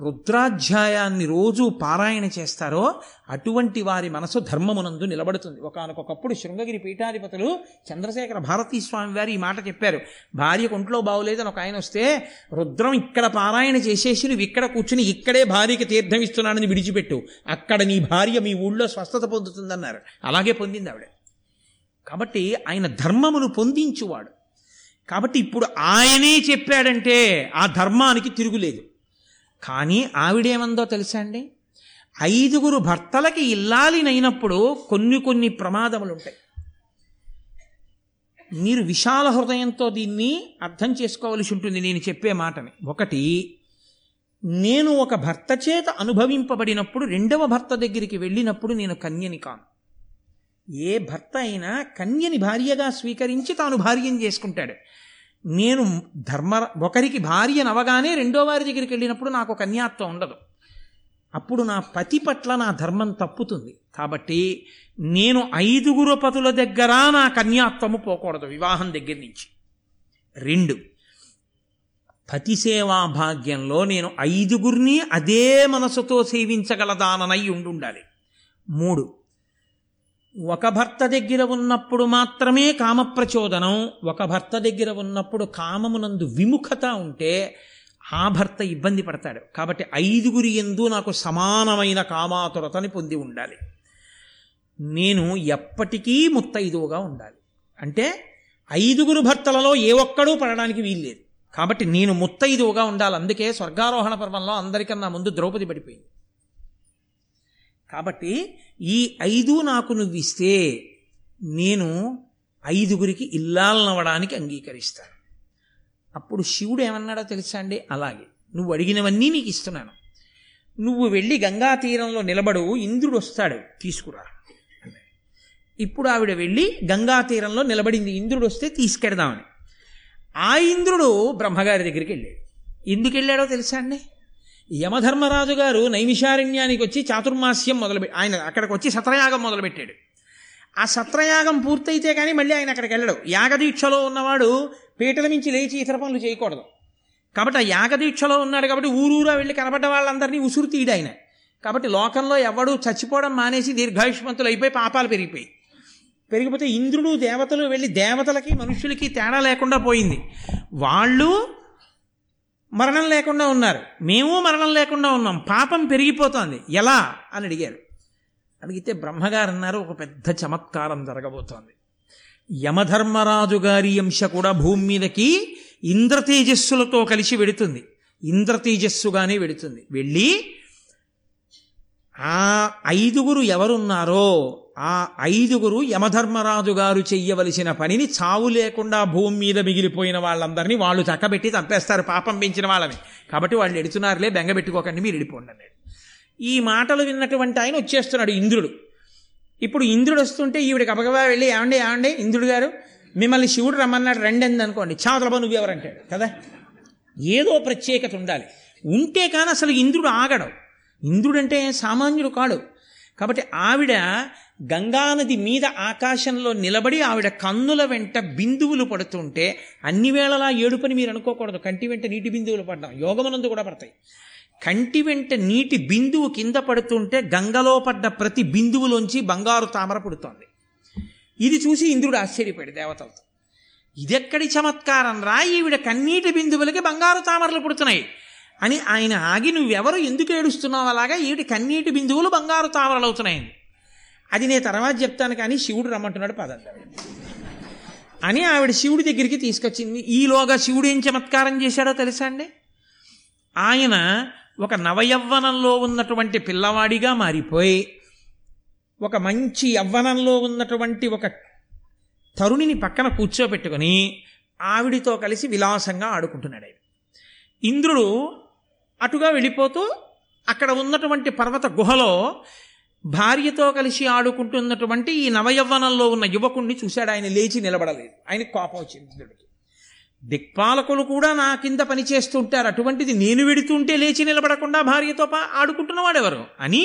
రుద్రాధ్యాయాన్ని రోజు పారాయణ చేస్తారో అటువంటి వారి మనసు ధర్మమునందు నిలబడుతుంది. ఒకానొకప్పుడు శృంగగిరి పీఠాధిపతులు చంద్రశేఖర భారతీ స్వామి వారు ఈ మాట చెప్పారు. భార్యకు ఒంట్లో బాగోలేదని ఒక ఆయన వస్తే, రుద్రం ఇక్కడ పారాయణ చేసేసి నువ్వు ఇక్కడ కూర్చుని ఇక్కడే భార్యకి తీర్థం ఇస్తున్నానని విడిచిపెట్టు, అక్కడ నీ భార్య మీ ఊళ్ళో స్వస్థత పొందుతుందన్నారు. అలాగే పొందింది ఆవిడ. కాబట్టి ఆయన ధర్మమును పొందించువాడు. కాబట్టి ఇప్పుడు ఆయనే చెప్పాడంటే ఆ ధర్మానికి తిరుగులేదు. కానీ ఆవిడేమందో తెలుసా అండి, ఐదుగురు భర్తలకి ఇల్లాలినైనప్పుడు కొన్ని కొన్ని ప్రమాదములు ఉంటాయి. మీరు విశాల హృదయంతో దీన్ని అర్థం చేసుకోవలసి ఉంటుంది నేను చెప్పే మాటని. ఒకటి, నేను ఒక భర్త చేత అనుభవింపబడినప్పుడు రెండవ భర్త దగ్గరికి వెళ్ళినప్పుడు నేను కన్యని కాను. ఏ భర్త అయినా కన్యని భార్యగా స్వీకరించి తాను భార్యం చేసుకుంటాడు. నేను ధర్మ ఒకరికి భార్య నవగానే రెండో వారి దగ్గరికి వెళ్ళినప్పుడు నాకు కన్యాత్వం ఉండదు. అప్పుడు నా పతి పట్ల నా ధర్మం తప్పుతుంది. కాబట్టి నేను ఐదుగురు పతుల దగ్గర నా కన్యాత్వము పోకూడదు వివాహం దగ్గర నుంచి. రెండు, పతి సేవా భాగ్యంలో నేను ఐదుగురిని అదే మనసుతో సేవించగలదానై ఉండుండాలి. మూడు, ఒక భర్త దగ్గర ఉన్నప్పుడు మాత్రమే కామప్రచోదనం, ఒక భర్త దగ్గర ఉన్నప్పుడు కామమునందు విముఖత ఉంటే ఆ భర్త ఇబ్బంది పడతాడు. కాబట్టి ఐదుగురి యందు నాకు సమానమైన కామాతురతని పొంది ఉండాలి. నేను ఎప్పటికీ ముత్తైదువుగా ఉండాలి. అంటే ఐదుగురు భర్తలలో ఏ ఒక్కడూ పడడానికి వీల్లేదు. కాబట్టి నేను ముత్తైదువుగా ఉండాలి. అందుకే స్వర్గారోహణ పర్వంలో అందరికన్నా ముందు ద్రౌపది పడిపోయింది. కాబట్టి ఈ ఐదు నాకు నువ్వు ఇస్తే నేను ఐదుగురికి ఇల్లాలనవడానికి అంగీకరిస్తాను. అప్పుడు శివుడు ఏమన్నాడో తెలుసా అండి, అలాగే నువ్వు అడిగినవన్నీ నీకు ఇస్తున్నాను, నువ్వు వెళ్ళి గంగా తీరంలో నిలబడు, ఇంద్రుడు వస్తాడు తీసుకురా. ఇప్పుడు ఆవిడ వెళ్ళి గంగా తీరంలో నిలబడింది, ఇంద్రుడు వస్తే తీసుకెడదామని. ఆ ఇంద్రుడు బ్రహ్మగారి దగ్గరికి వెళ్ళాడు. ఎందుకు వెళ్ళాడో తెలుసా అండి, యమధర్మరాజు గారు నైమిషారణ్యానికి వచ్చి చాతుర్మాస్యం మొదలుపెట్టి ఆయన అక్కడికి వచ్చి సత్రయాగం మొదలుపెట్టాడు. ఆ సత్రయాగం పూర్తయితే కానీ మళ్ళీ ఆయన అక్కడికి వెళ్ళడు. యాగదీక్షలో ఉన్నవాడు పీటల మించి లేచి ఇతర పనులు చేయకూడదు. కాబట్టి ఆ యాగదీక్షలో ఉన్నాడు కాబట్టి ఊరూరా వెళ్ళి కనబడ్డ వాళ్ళందరినీ ఉసురు తీయడు ఆయన. కాబట్టి లోకంలో ఎవడూ చచ్చిపోవడం మానేసి దీర్ఘాయుష్మంతులు అయిపోయి పాపాలు పెరిగిపోయి పెరిగిపోతే ఇంద్రుడు దేవతలు వెళ్ళి దేవతలకి మనుషులకి తేడా లేకుండా పోయింది. వాళ్ళు మరణం లేకుండా ఉన్నారు, మేము మరణం లేకుండా ఉన్నాం, పాపం పెరిగిపోతుంది ఎలా అని అడిగారు. అడిగితే బ్రహ్మగారు అన్నారు, ఒక పెద్ద చమత్కారం జరగబోతోంది. యమధర్మరాజు గారి అంశ కూడా భూమి మీదకి ఇంద్రతేజస్సులతో కలిసి వెడుతుంది, ఇంద్రతేజస్సుగానే వెడుతుంది. వెళ్ళి ఆ ఐదుగురు ఎవరున్నారో ఆ ఐదుగురు యమధర్మరాజు గారు చెయ్యవలసిన పనిని చావు లేకుండా భూమి మీద మిగిలిపోయిన వాళ్ళందరినీ వాళ్ళు చక్కబెట్టి చంపేస్తారు, పాపం పెంచిన వాళ్ళని. కాబట్టి వాళ్ళు ఎడుతున్నారులే, బెంగబెట్టుకోకండి, మీరు ఎడిపోండి అన్నాడు. ఈ మాటలు విన్నటువంటి ఆయన వచ్చేస్తున్నాడు ఇంద్రుడు. ఇప్పుడు ఇంద్రుడు వస్తుంటే ఈవిడ గబగబా వెళ్ళి, ఏమండి ఏమండి ఇంద్రుడు గారు మిమ్మల్ని శివుడు రమ్మన్నాడు రండి అనుకోండి. చావులబా నువ్వెవరంటాడు కదా. ఏదో ప్రత్యేకత ఉండాలి, ఉంటే కానీ అసలు ఇంద్రుడు ఆగడం. ఇంద్రుడంటే సామాన్యుడు కాడు. కాబట్టి ఆవిడ గంగానది మీద ఆకాశంలో నిలబడి ఆవిడ కన్నుల వెంట బిందువులు పడుతుంటే, అన్ని వేళలా ఏడుపని మీరు అనుకోకూడదు, కంటి వెంట నీటి బిందువులు పడ్డాం, యోగమునందు కూడా పడతాయి. కంటి వెంట నీటి బిందువు కింద పడుతుంటే గంగలో పడ్డ ప్రతి బిందువులోంచి బంగారు తామర పుడుతోంది. ఇది చూసి ఇంద్రుడు ఆశ్చర్యపోయాడు దేవతలతో. ఇదెక్కడి చమత్కారం రా, ఈవిడ కన్నీటి బిందువులకి బంగారు తామరలు పుడుతున్నాయి అని ఆయన ఆగి, నువ్వెవరు, ఎందుకు ఏడుస్తున్నావు అలాగా, ఈవిడ కన్నీటి బిందువులు బంగారు తామరలు అవుతున్నాయని. అది నేను తర్వాత చెప్తాను కానీ శివుడు రమ్మంటున్నాడు పదండి అని ఆవిడ శివుడి దగ్గరికి తీసుకొచ్చింది. ఈలోగా శివుడు ఏం చమత్కారం చేశాడో తెలుసా అండి, ఆయన ఒక నవయవ్వనంలో ఉన్నటువంటి పిల్లవాడిగా మారిపోయి ఒక మంచి యవ్వనంలో ఉన్నటువంటి ఒక తరుణిని పక్కన కూర్చోబెట్టుకుని ఆవిడితో కలిసి విలాసంగా ఆడుకుంటున్నాడు. ఇంద్రుడు అటుగా వెళ్ళిపోతూ అక్కడ ఉన్నటువంటి పర్వత గుహలో భార్యతో కలిసి ఆడుకుంటున్నటువంటి ఈ నవయవ్వనంలో ఉన్న యువకుణ్ణి చూశాడు. ఆయన లేచి నిలబడలేదు, ఆయన కోపం వచ్చింది ఇంద్రుడికి. దిక్పాలకులు కూడా నా కింద పనిచేస్తూ ఉంటారు, అటువంటిది నేను వెడుతుంటే లేచి నిలబడకుండా భార్యతో పా ఆడుకుంటున్నవాడెవరు అని,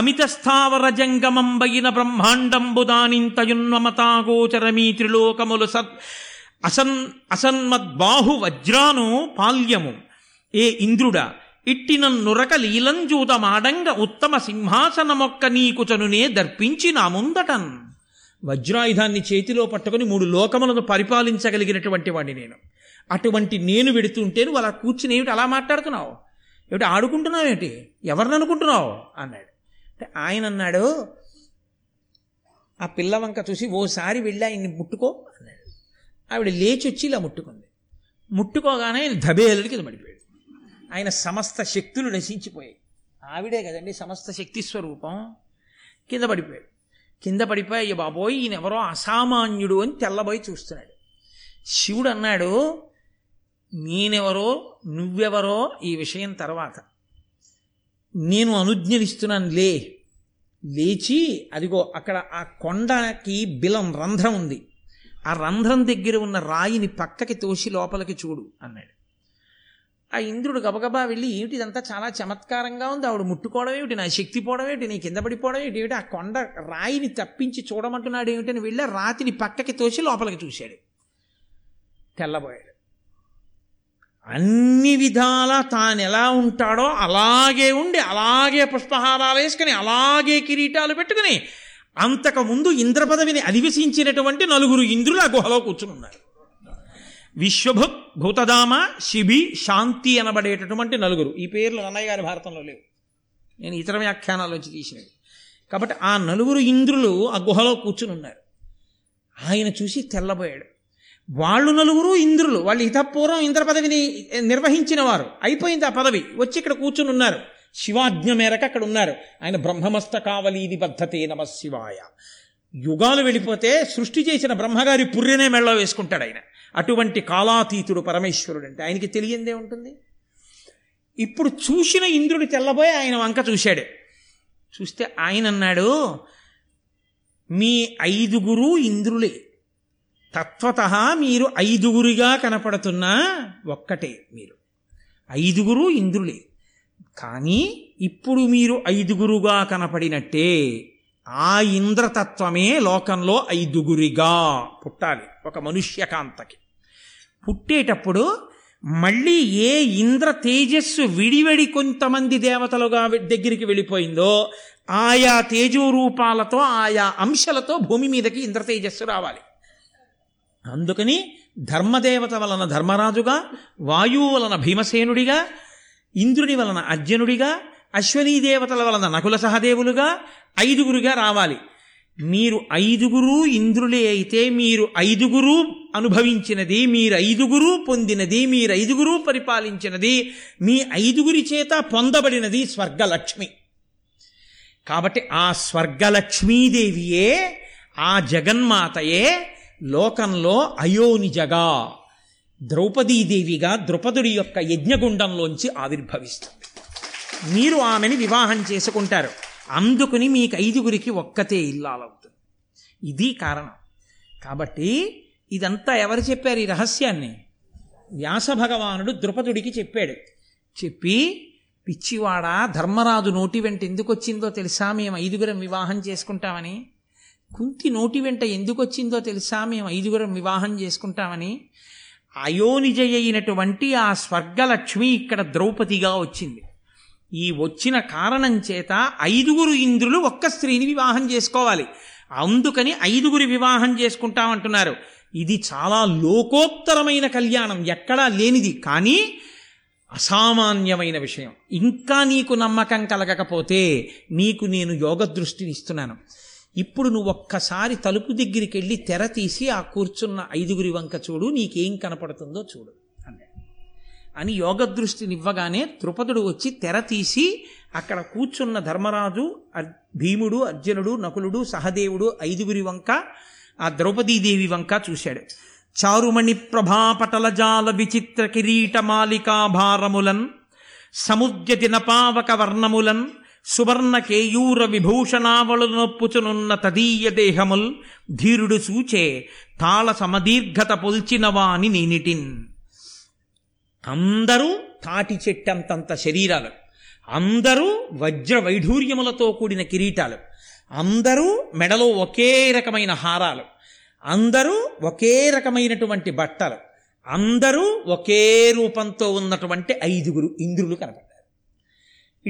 అమిత స్థావర జంగమంబైన బ్రహ్మాండంబు దానింతయున్మతాగోచరమీ త్రిలోకములు సత్ అసన్ అసన్మద్బాహు వజ్రాను పాల్యము ఏ ఇంద్రుడ ఇట్టినన్నురక లీలంజూతమాడంగ ఉత్తమ సింహాసనమొక్క నీకుచనునే దర్పించి నా ముందటన్. వజ్రాయుధాన్ని చేతిలో పట్టుకుని మూడు లోకములను పరిపాలించగలిగినటువంటి వాడిని నేను, అటువంటి నేను వెడుతుంటే నువ్వు అలా కూర్చుని ఏమిటి అలా మాట్లాడుతున్నావు, ఏమిటి ఆడుకుంటున్నావు, ఏమిటి ఎవరిని అనుకుంటున్నావు అన్నాడు. అంటే ఆయన అన్నాడు, ఆ పిల్లవంక చూసి ఓసారి వెళ్ళి ఆయన్ని ముట్టుకో అన్నాడు. ఆవిడ లేచి వచ్చి ఇలా ముట్టుకుంది. ముట్టుకోగానే ఆయన ధబేలుడి కింద పడిపోయాడు. ఆయన సమస్త శక్తులు నశించిపోయాయి. ఆవిడే కదండి సమస్త శక్తి స్వరూపం. కింద పడిపోయాడు. కింద పడిపోయి అయ్య బాబోయ్ ఈయనెవరో అసామాన్యుడు అని తెల్లబోయి చూస్తున్నాడు. శివుడు అన్నాడు, నేనెవరో నువ్వెవరో ఈ విషయం తర్వాత, నేను అనుజ్ఞనిస్తున్నాను లే. లేచి అదిగో అక్కడ ఆ కొండకి బిలం రంధ్రం ఉంది, ఆ రంధ్రం దగ్గర ఉన్న రాయిని పక్కకి తోసి లోపలికి చూడు అన్నాడు. ఆ ఇంద్రుడు గబగబా వెళ్ళి, ఏమిటి ఇదంతా చాలా చమత్కారంగా ఉంది, ఆవిడ ముట్టుకోవడం ఏమిటి, నా శక్తి పోవడం ఏమిటి, నీ కింద పడిపోవడం ఏమిటి, ఏమిటి ఆ కొండ రాయిని తప్పించి చూడమంటున్నాడు ఏమిటని వెళ్ళి రాతిని పక్కకి తోసి లోపలికి చూశాడు. తెల్లబోయాడు. అన్ని విధాలా తానెలా ఉంటాడో అలాగే ఉండి, అలాగే పుష్పహారాలు వేసుకుని, అలాగే కిరీటాలు పెట్టుకుని, అంతకుముందు ఇంద్ర పదవిని అధివసించినటువంటి నలుగురు ఇంద్రులు ఆ గుహలో కూర్చునున్నారు. విశ్వభుక్, భూతధామ, శిబి, శాంతి అనబడేటటువంటి నలుగురు. ఈ పేర్లు అన్నయ్య గారి భారతంలో లేవు, నేను ఇతర వ్యాఖ్యానాల్లోంచి తీసినవి. కాబట్టి ఆ నలుగురు ఇంద్రులు ఆ గుహలో కూర్చునున్నారు. ఆయన చూసి తెల్లబోయాడు. వాళ్ళు నలుగురు ఇంద్రులు, వాళ్ళు హితపూర్వం ఇంద్ర పదవిని నిర్వహించిన వారు, అయిపోయింది ఆ పదవి, వచ్చి ఇక్కడ కూర్చునున్నారు. శివాజ్ఞ మేరకు అక్కడ ఉన్నారు. ఆయన బ్రహ్మమస్తకావలీది బద్ధతే నమ శివాయ. యుగాలు వెళ్ళిపోతే సృష్టి చేసిన బ్రహ్మగారి పుర్రెనే మెళ్ళ వేసుకుంటాడు ఆయన. అటువంటి కాలాతీతుడు పరమేశ్వరుడు అంటే ఆయనకి తెలియందే ఉంటుంది. ఇప్పుడు చూసిన ఇంద్రుడు తెల్లబోయి ఆయన వంక చూశాడు. చూస్తే ఆయన అన్నాడు, మీ ఐదుగురు ఇంద్రులే, తత్వతః మీరు ఐదుగురిగా కనపడుతున్నా ఒక్కటే, మీరు ఐదుగురు ఇంద్రులే. కానీ ఇప్పుడు మీరు ఐదుగురుగా కనపడినట్టే ఆ ఇంద్రతత్వమే లోకంలో ఐదుగురిగా పుట్టాలి. ఒక మనుష్యకాంతకి పుట్టేటప్పుడు మళ్ళీ ఏ ఇంద్ర తేజస్సు విడివిడి కొంతమంది దేవతలుగా దగ్గరికి వెళ్ళిపోయిందో ఆయా తేజోరూపాలతో ఆయా అంశాలతో భూమి మీదకి ఇంద్ర తేజస్సు రావాలి. అందుకని ధర్మదేవత వలన ధర్మరాజుగా, వాయువు వలన భీమసేనుడిగా, ఇంద్రుని వలన అర్జునుడిగా, అశ్వనీ దేవతల వలన నకుల సహదేవులుగా ఐదుగురుగా రావాలి. మీరు ఐదుగురు ఇంద్రులే అయితే మీరు ఐదుగురు అనుభవించినది, మీరు ఐదుగురు పొందినది, మీరు ఐదుగురు పరిపాలించినది, మీ ఐదుగురి చేత పొందబడినది స్వర్గలక్ష్మి. కాబట్టి ఆ స్వర్గలక్ష్మీదేవియే, ఆ జగన్మాతయే లోకంలో అయోనిజగా ద్రౌపదీదేవిగా ద్రౌపదుడి యొక్క యజ్ఞగుండంలోంచి ఆవిర్భవిస్తుంది. మీరు ఆమెని వివాహం చేసుకుంటారు. అందుకుని మీకు ఐదుగురికి ఒక్కతే ఇల్లాలవుతుంది. ఇది కారణం. కాబట్టి ఇదంతా ఎవరు చెప్పారు ఈ రహస్యాన్ని? వ్యాస భగవానుడు ద్రౌపదుడికి చెప్పాడు. చెప్పి, పిచ్చివాడా, ధర్మరాజు నోటి వెంట ఎందుకు వచ్చిందో తెలుసా మేము ఐదుగురం వివాహం చేసుకుంటామని? కుంతి నోటి వెంట ఎందుకు వచ్చిందో తెలుసా మేము ఐదుగురం వివాహం చేసుకుంటామని? అయోనిజయ అయినటువంటి ఆ స్వర్గలక్ష్మి ఇక్కడ ద్రౌపదిగా వచ్చింది. ఈ వచ్చిన కారణం చేత ఐదుగురు ఇంద్రులు ఒక్క స్త్రీని వివాహం చేసుకోవాలి. అందుకని ఐదుగురి వివాహం చేసుకుంటామంటున్నారు. ఇది చాలా లోకోత్తరమైన కళ్యాణం, ఎక్కడా లేనిది, కానీ అసామాన్యమైన విషయం. ఇంకా నీకు నమ్మకం కలగకపోతే నీకు నేను యోగ దృష్టిని ఇస్తున్నాను. ఇప్పుడు నువ్వు ఒక్కసారి తలుపు దగ్గరికి వెళ్ళి తెర తీసి ఆ కూర్చున్న ఐదుగురి వంక చూడు, నీకేం కనపడుతుందో చూడు అని యోగ దృష్టినివ్వగానే ద్రుపదుడు వచ్చి తెర తీసి అక్కడ కూర్చున్న ధర్మరాజు, భీముడు, అర్జునుడు, నకులుడు, సహదేవుడు ఐదుగురి వంక, ఆ ద్రౌపదీదేవి వంక చూశాడు. చారుమణి ప్రభాపటల జాల విచిత్ర కిరీట మాలికా భారములన్ సముద్యతి నపావక వర్ణములన్ సువర్ణ కేయూర విభూషణావళు నొప్పుచునున్న తదీయ దేహముల్ ధీరుడు సూచే తాళ సమదీర్ఘత పొల్చినవాని నేనిటిన్. అందరూ తాటి చెట్టంతంత శరీరాలు, అందరూ వజ్ర వైఢూర్యములతో కూడిన కిరీటాలు, అందరూ మెడలో ఒకే రకమైన హారాలు, అందరూ ఒకే రకమైనటువంటి బట్టలు, అందరూ ఒకే రూపంతో ఉన్నటువంటి ఐదుగురు ఇంద్రులు కనపడ్డారు.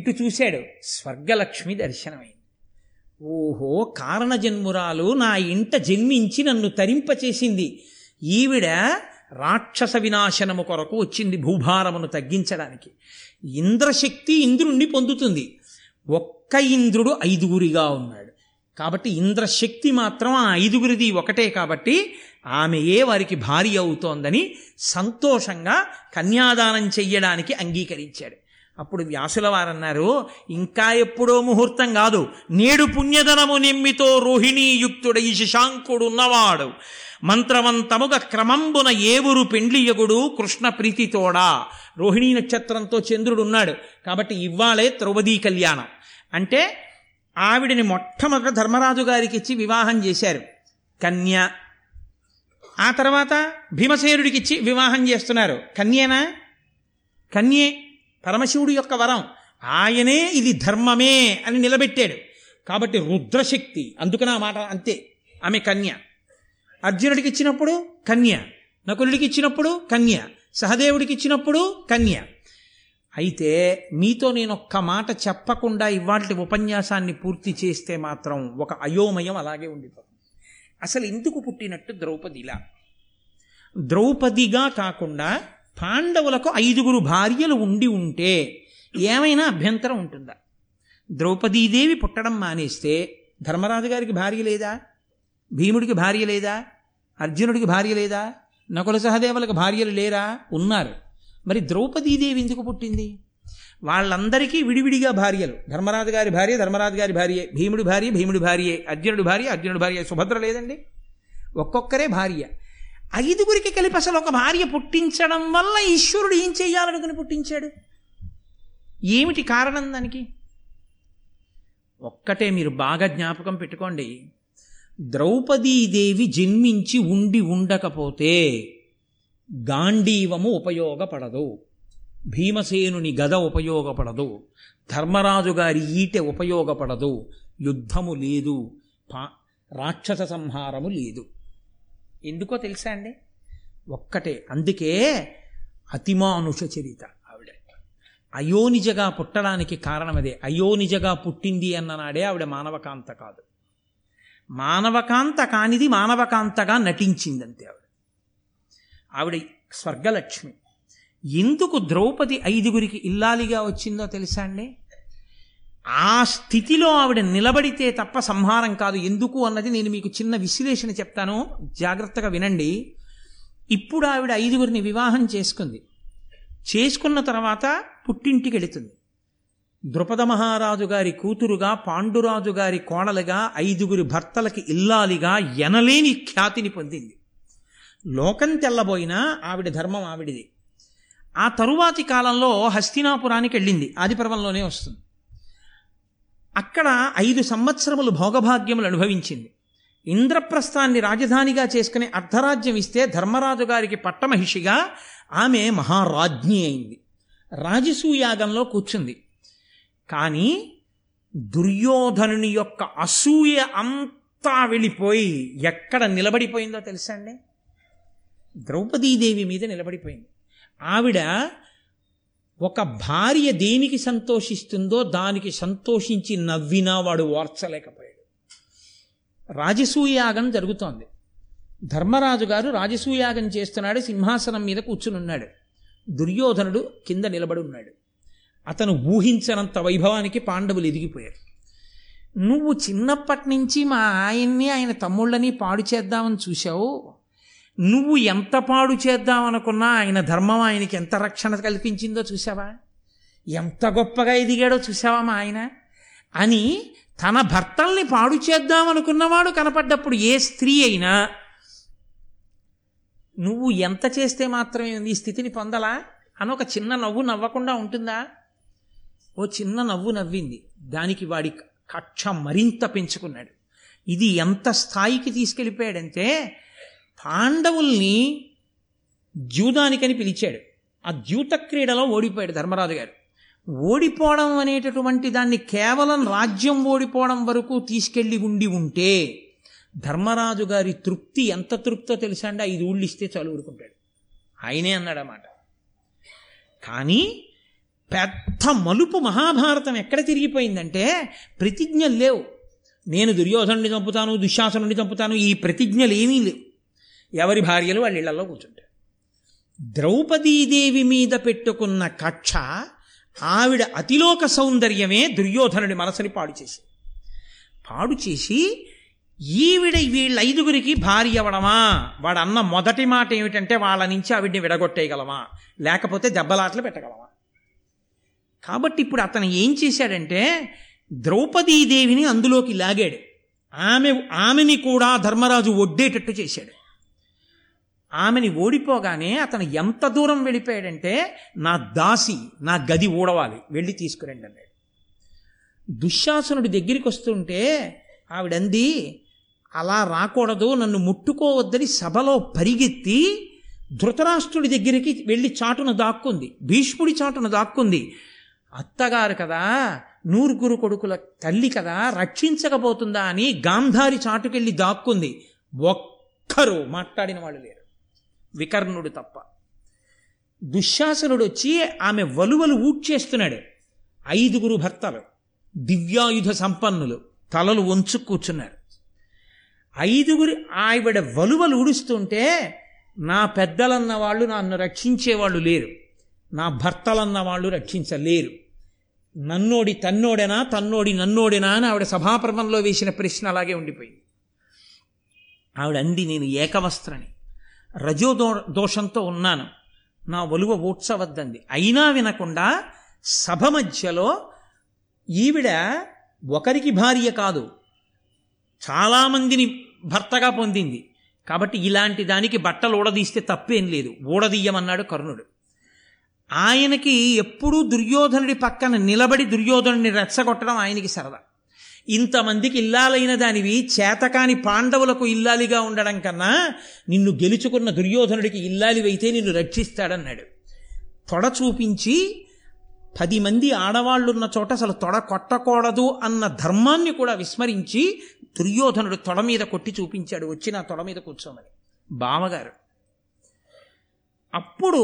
ఇటు చూశాడు, స్వర్గలక్ష్మి దర్శనమైంది. ఓహో, కారణజన్మురాలు నా ఇంట జన్మించి నన్ను తరింపచేసింది. ఈవిడ రాక్షస వినాశనము కొరకు వచ్చింది, భూభారమును తగ్గించడానికి. ఇంద్రశక్తి ఇంద్రుణ్ణి పొందుతుంది. ఒక్క ఇంద్రుడు ఐదుగురిగా ఉన్నాడు కాబట్టి ఇంద్రశక్తి మాత్రం ఆ ఐదుగురిది ఒకటే కాబట్టి ఆమెయే వారికి భార్య అవుతోందని సంతోషంగా కన్యాదానం చెయ్యడానికి అంగీకరించాడు. అప్పుడు వ్యాసుల వారన్నారు, ఇంకా ఎప్పుడో ముహూర్తం కాదు, నేడు పుణ్యధనము నిమ్మితో రోహిణీయుక్తుడై శశాంకుడున్నవాడు మంత్రవంతముగా క్రమంబున ఏవురు పెండ్లియగుడు కృష్ణ ప్రీతితోడా. రోహిణీ నక్షత్రంతో చంద్రుడు ఉన్నాడు కాబట్టి ఇవ్వాలే ద్రౌపదీ కళ్యాణం అంటే ఆవిడిని మొట్టమొదట ధర్మరాజు గారికి ఇచ్చి వివాహం చేశారు కన్య. ఆ తర్వాత భీమసేనుడికి ఇచ్చి వివాహం చేస్తున్నారు కన్యేనా? కన్యే పరమశివుడి యొక్క వరం. ఆయనే ఇది ధర్మమే అని నిలబెట్టాడు కాబట్టి రుద్రశక్తి, అందుకని ఆ మాట అంతే, ఆమె కన్య. అర్జునుడికి ఇచ్చినప్పుడు కన్య, నకులుడికి ఇచ్చినప్పుడు కన్య, సహదేవుడికి ఇచ్చినప్పుడు కన్య. అయితే మీతో నేను ఒక్క మాట చెప్పకుండా ఇవాళ ఉపన్యాసాన్ని పూర్తి చేస్తే మాత్రం ఒక అయోమయం అలాగే ఉండిపోతుంది. అసలు ఎందుకు పుట్టినట్టు ద్రౌపదిలా? ద్రౌపదిగా కాకుండా పాండవులకు ఐదుగురు భార్యలు ఉండి ఉంటే ఏమైనా అభ్యంతరం ఉంటుందా? ద్రౌపదీదేవి పుట్టడం మానేస్తే ధర్మరాజు గారికి భార్య లేదా? భీముడికి భార్య లేదా? అర్జునుడికి భార్య లేదా? నకుల సహదేవులకు భార్యలు లేరా? ఉన్నారు. మరి ద్రౌపదీదేవి ఎందుకు పుట్టింది? వాళ్ళందరికీ విడివిడిగా భార్యలు, ధర్మరాజు గారి భార్య ధర్మరాజు గారి భార్యే, భీముడి భార్య భీముడి భార్యే, అర్జునుడి భార్య అర్జునుడి భార్య, సుభద్ర లేదండి, ఒక్కొక్కరే భార్య. ఐదుగురికి కలిపి అసలు ఒక భార్య పుట్టించడం వల్ల ఈశ్వరుడు ఏం చేయాలనుకుని పుట్టించాడు? ఏమిటి కారణం దానికి? ఒక్కటే మీరు బాగా జ్ఞాపకం పెట్టుకోండి, ద్రౌపదీదేవి జన్మించి ఉండి ఉండకపోతే గాంధీవము ఉపయోగపడదు, భీమసేనుని గద ఉపయోగపడదు, ధర్మరాజు గారి ఈటె ఉపయోగపడదు, యుద్ధము లేదు, పా రాక్షస సంహారము లేదు. ఎందుకో తెలుసా అండి? ఒక్కటే. అందుకే అతిమానుష చరిత ఆవిడ. అయోనిజగా పుట్టడానికి కారణం అదే. అయోనిజగా పుట్టింది అన్ననాడే ఆవిడ మానవకాంత కాదు, మానవకాంత కానిది మానవకాంతగా నటించిందంతే ఆవిడ. ఆవిడ స్వర్గలక్ష్మి. ఎందుకు ద్రౌపది ఐదుగురికి ఇల్లాలిగా వచ్చిందో తెలుసా అండి? ఆ స్థితిలో ఆవిడ నిలబడితే తప్ప సంహారం కాదు. ఎందుకు అన్నది నేను మీకు చిన్న విశ్లేషణ చెప్తాను, జాగ్రత్తగా వినండి. ఇప్పుడు ఆవిడ ఐదుగురిని వివాహం చేసుకుంది. చేసుకున్న తర్వాత పుట్టింటికి వెళుతుంది. ద్రుపద మహారాజు గారి కూతురుగా, పాండురాజు గారి కోడలుగా, ఐదుగురి భర్తలకి ఇల్లాలిగా ఎనలేని ఖ్యాతిని పొందింది. లోకం తెల్లబోయినా ఆవిడ ధర్మం ఆవిడిది. ఆ తరువాతి కాలంలో హస్తినాపురానికి వెళ్ళింది, ఆదిపర్వంలోనే వస్తుంది. అక్కడ ఐదు సంవత్సరములు భోగభాగ్యములు అనుభవించింది. ఇంద్రప్రస్థాన్ని రాజధానిగా చేసుకునే అర్ధరాజ్యం ఇస్తే ధర్మరాజు గారికి పట్టమహిషిగా ఆమె మహారాజ్ఞి అయింది. రాజసూయాగంలో కూర్చుంది. కానీ దుర్యోధనుని యొక్క అసూయ అంతా వెళ్ళిపోయి ఎక్కడ నిలబడిపోయిందో తెలుసా అండి? ద్రౌపదీదేవి మీద నిలబడిపోయింది. ఆవిడ ఒక భార్య దేనికి సంతోషిస్తుందో దానికి సంతోషించి నవ్వినా వాడు ఓర్చలేకపోయాడు. రాజసూయాగం జరుగుతోంది. ధర్మరాజు గారు రాజసూయాగం చేస్తున్నాడు. సింహాసనం మీద కూర్చుని ఉన్నాడు. దుర్యోధనుడు కింద నిలబడి ఉన్నాడు. అతను ఊహించనంత వైభవానికి పాండవులు ఎదిగిపోయారు. నువ్వు చిన్నప్పటి నుంచి మా ఆయన్ని ఆయన తమ్ముళ్ళని పాడు చేద్దామని చూశావు. నువ్వు ఎంత పాడు చేద్దామనుకున్నా ఆయన ధర్మం ఆయనకి ఎంత రక్షణ కల్పించిందో చూసావా? ఎంత గొప్పగా ఎదిగాడో చూసావా మా ఆయన అని తన భర్తల్ని పాడు చేద్దామనుకున్నవాడు కనపడ్డప్పుడు ఏ స్త్రీ అయినా నువ్వు ఎంత చేస్తే మాత్రమే నీ స్థితిని పొందలా అని ఒక చిన్న నవ్వు నవ్వకుండా ఉంటుందా? ఓ చిన్న నవ్వు నవ్వింది. దానికి వాడి కక్ష మరింత పెంచుకున్నాడు. ఇది ఎంత స్థాయికి తీసుకెళ్ళిపోయాడంటే పాండవుల్ని ద్యూతానికని పిలిచాడు. ఆ ద్యూత క్రీడలో ఓడిపోయాడు ధర్మరాజు గారు. ఓడిపోవడం అనేటటువంటి దాన్ని కేవలం రాజ్యం ఓడిపోవడం వరకు తీసుకెళ్లి ఉండి ఉంటే ధర్మరాజు గారి తృప్తి ఎంత తృప్తో తెలుసా అండి? ఐదు ఊళ్ళు ఇస్తే చాలు ఊరుకుంటాడు. ఆయనే అన్నాడన్నమాట. కానీ పెద్ద మలుపు మహాభారతం ఎక్కడ తిరిగిపోయిందంటే ప్రతిజ్ఞలు లేవు. నేను దుర్యోధనుడిని చంపుతాను, దుశ్శాసనుడిని చంపుతాను, ఈ ప్రతిజ్ఞలు ఏమీ లేవు. ఎవరి భార్యలు వాళ్ళ ఇళ్లలో కూర్చుంటారు. ద్రౌపదీదేవి మీద పెట్టుకున్న కక్ష, ఆవిడ అతిలోక సౌందర్యమే దుర్యోధనుడి మనసుని పాడు చేసి పాడు చేసి ఈవిడ వీళ్ళ ఐదుగురికి భార్య అవడమా? వాడన్న మొదటి మాట ఏమిటంటే వాళ్ళ నుంచి ఆవిడ్ని విడగొట్టేయగలమా, లేకపోతే దెబ్బలాట్లు పెట్టగలమా? కాబట్టి ఇప్పుడు అతను ఏం చేశాడంటే ద్రౌపదీదేవిని అందులోకి లాగాడు. ఆమె ఆమెని కూడా ధర్మరాజు ఒడ్డేటట్టు చేశాడు. ఆమెని ఓడిపోగానే అతను ఎంత దూరం వెళ్ళిపోయాడంటే నా దాసి, నా గది ఊడవాలి, వెళ్ళి తీసుకురండి అన్నాడు. దుశ్శాసనుడి దగ్గరికి వస్తుంటే ఆవిడంది, అలా రాకూడదు, నన్ను ముట్టుకోవద్దని సభలో పరిగెత్తి ధృతరాష్ట్రుడి దగ్గరికి వెళ్ళి చాటును దాక్కుంది, భీష్ముడి చాటును దాక్కుంది. అత్తగారు కదా, నూరుగురు కొడుకుల తల్లి కదా, రక్షించకపోతుందా అని గాంధారి చాటుకెళ్ళి దాక్కుంది. ఒక్కరు మాట్లాడిన వాళ్ళు లేరు, వికర్ణుడు తప్ప. దుశ్శాసనుడు వచ్చి ఆమె వలువలు ఊడ్చేస్తున్నాడు. ఐదుగురు భర్తలు దివ్యాయుధ సంపన్నులు తలలు వంచు కూర్చున్నారు. ఐదుగురు ఆవిడ వలువలు ఊడుస్తుంటే నా పెద్దలన్న వాళ్ళు నన్ను రక్షించేవాళ్ళు లేరు, నా భర్తలన్న వాళ్ళు రక్షించలేరు, నన్నోడి తన్నోడేనా, తన్నోడి నన్నోడేనా అని ఆవిడ సభాపర్వంలో వేసిన ప్రశ్న అలాగే ఉండిపోయింది. ఆవిడ అంది, నేను ఏకవస్త్రని, రజో దో దోషంతో ఉన్నాను, నా ఒలువ ఓడ్చవద్దంది. అయినా వినకుండా సభ మధ్యలో ఈవిడ ఒకరికి భార్య కాదు, చాలామందిని భర్తగా పొందింది. కాబట్టి ఇలాంటి దానికి బట్టలు ఊడదీస్తే తప్పేం లేదు, ఊడదీయమన్నాడు కర్ణుడు. ఆయనకి ఎప్పుడూ దుర్యోధనుడి పక్కన నిలబడి దుర్యోధనుడిని రెచ్చగొట్టడం ఆయనకి సరదా. ఇంతమందికి ఇల్లాలైన దానివి చేతకాని పాండవులకు ఇల్లాలిగా ఉండడం కన్నా నిన్ను గెలుచుకున్న దుర్యోధనుడికి ఇల్లాలివైతే నిన్ను రక్షిస్తాడన్నాడు. తొడ చూపించి పది మంది ఆడవాళ్ళున్న చోట అసలు తొడ కొట్టకూడదు అన్న ధర్మాన్ని కూడా విస్మరించి దుర్యోధనుడు తొడ మీద కొట్టి చూపించాడు, వచ్చి నా తొడ మీద కూర్చోమని బావగారు. అప్పుడు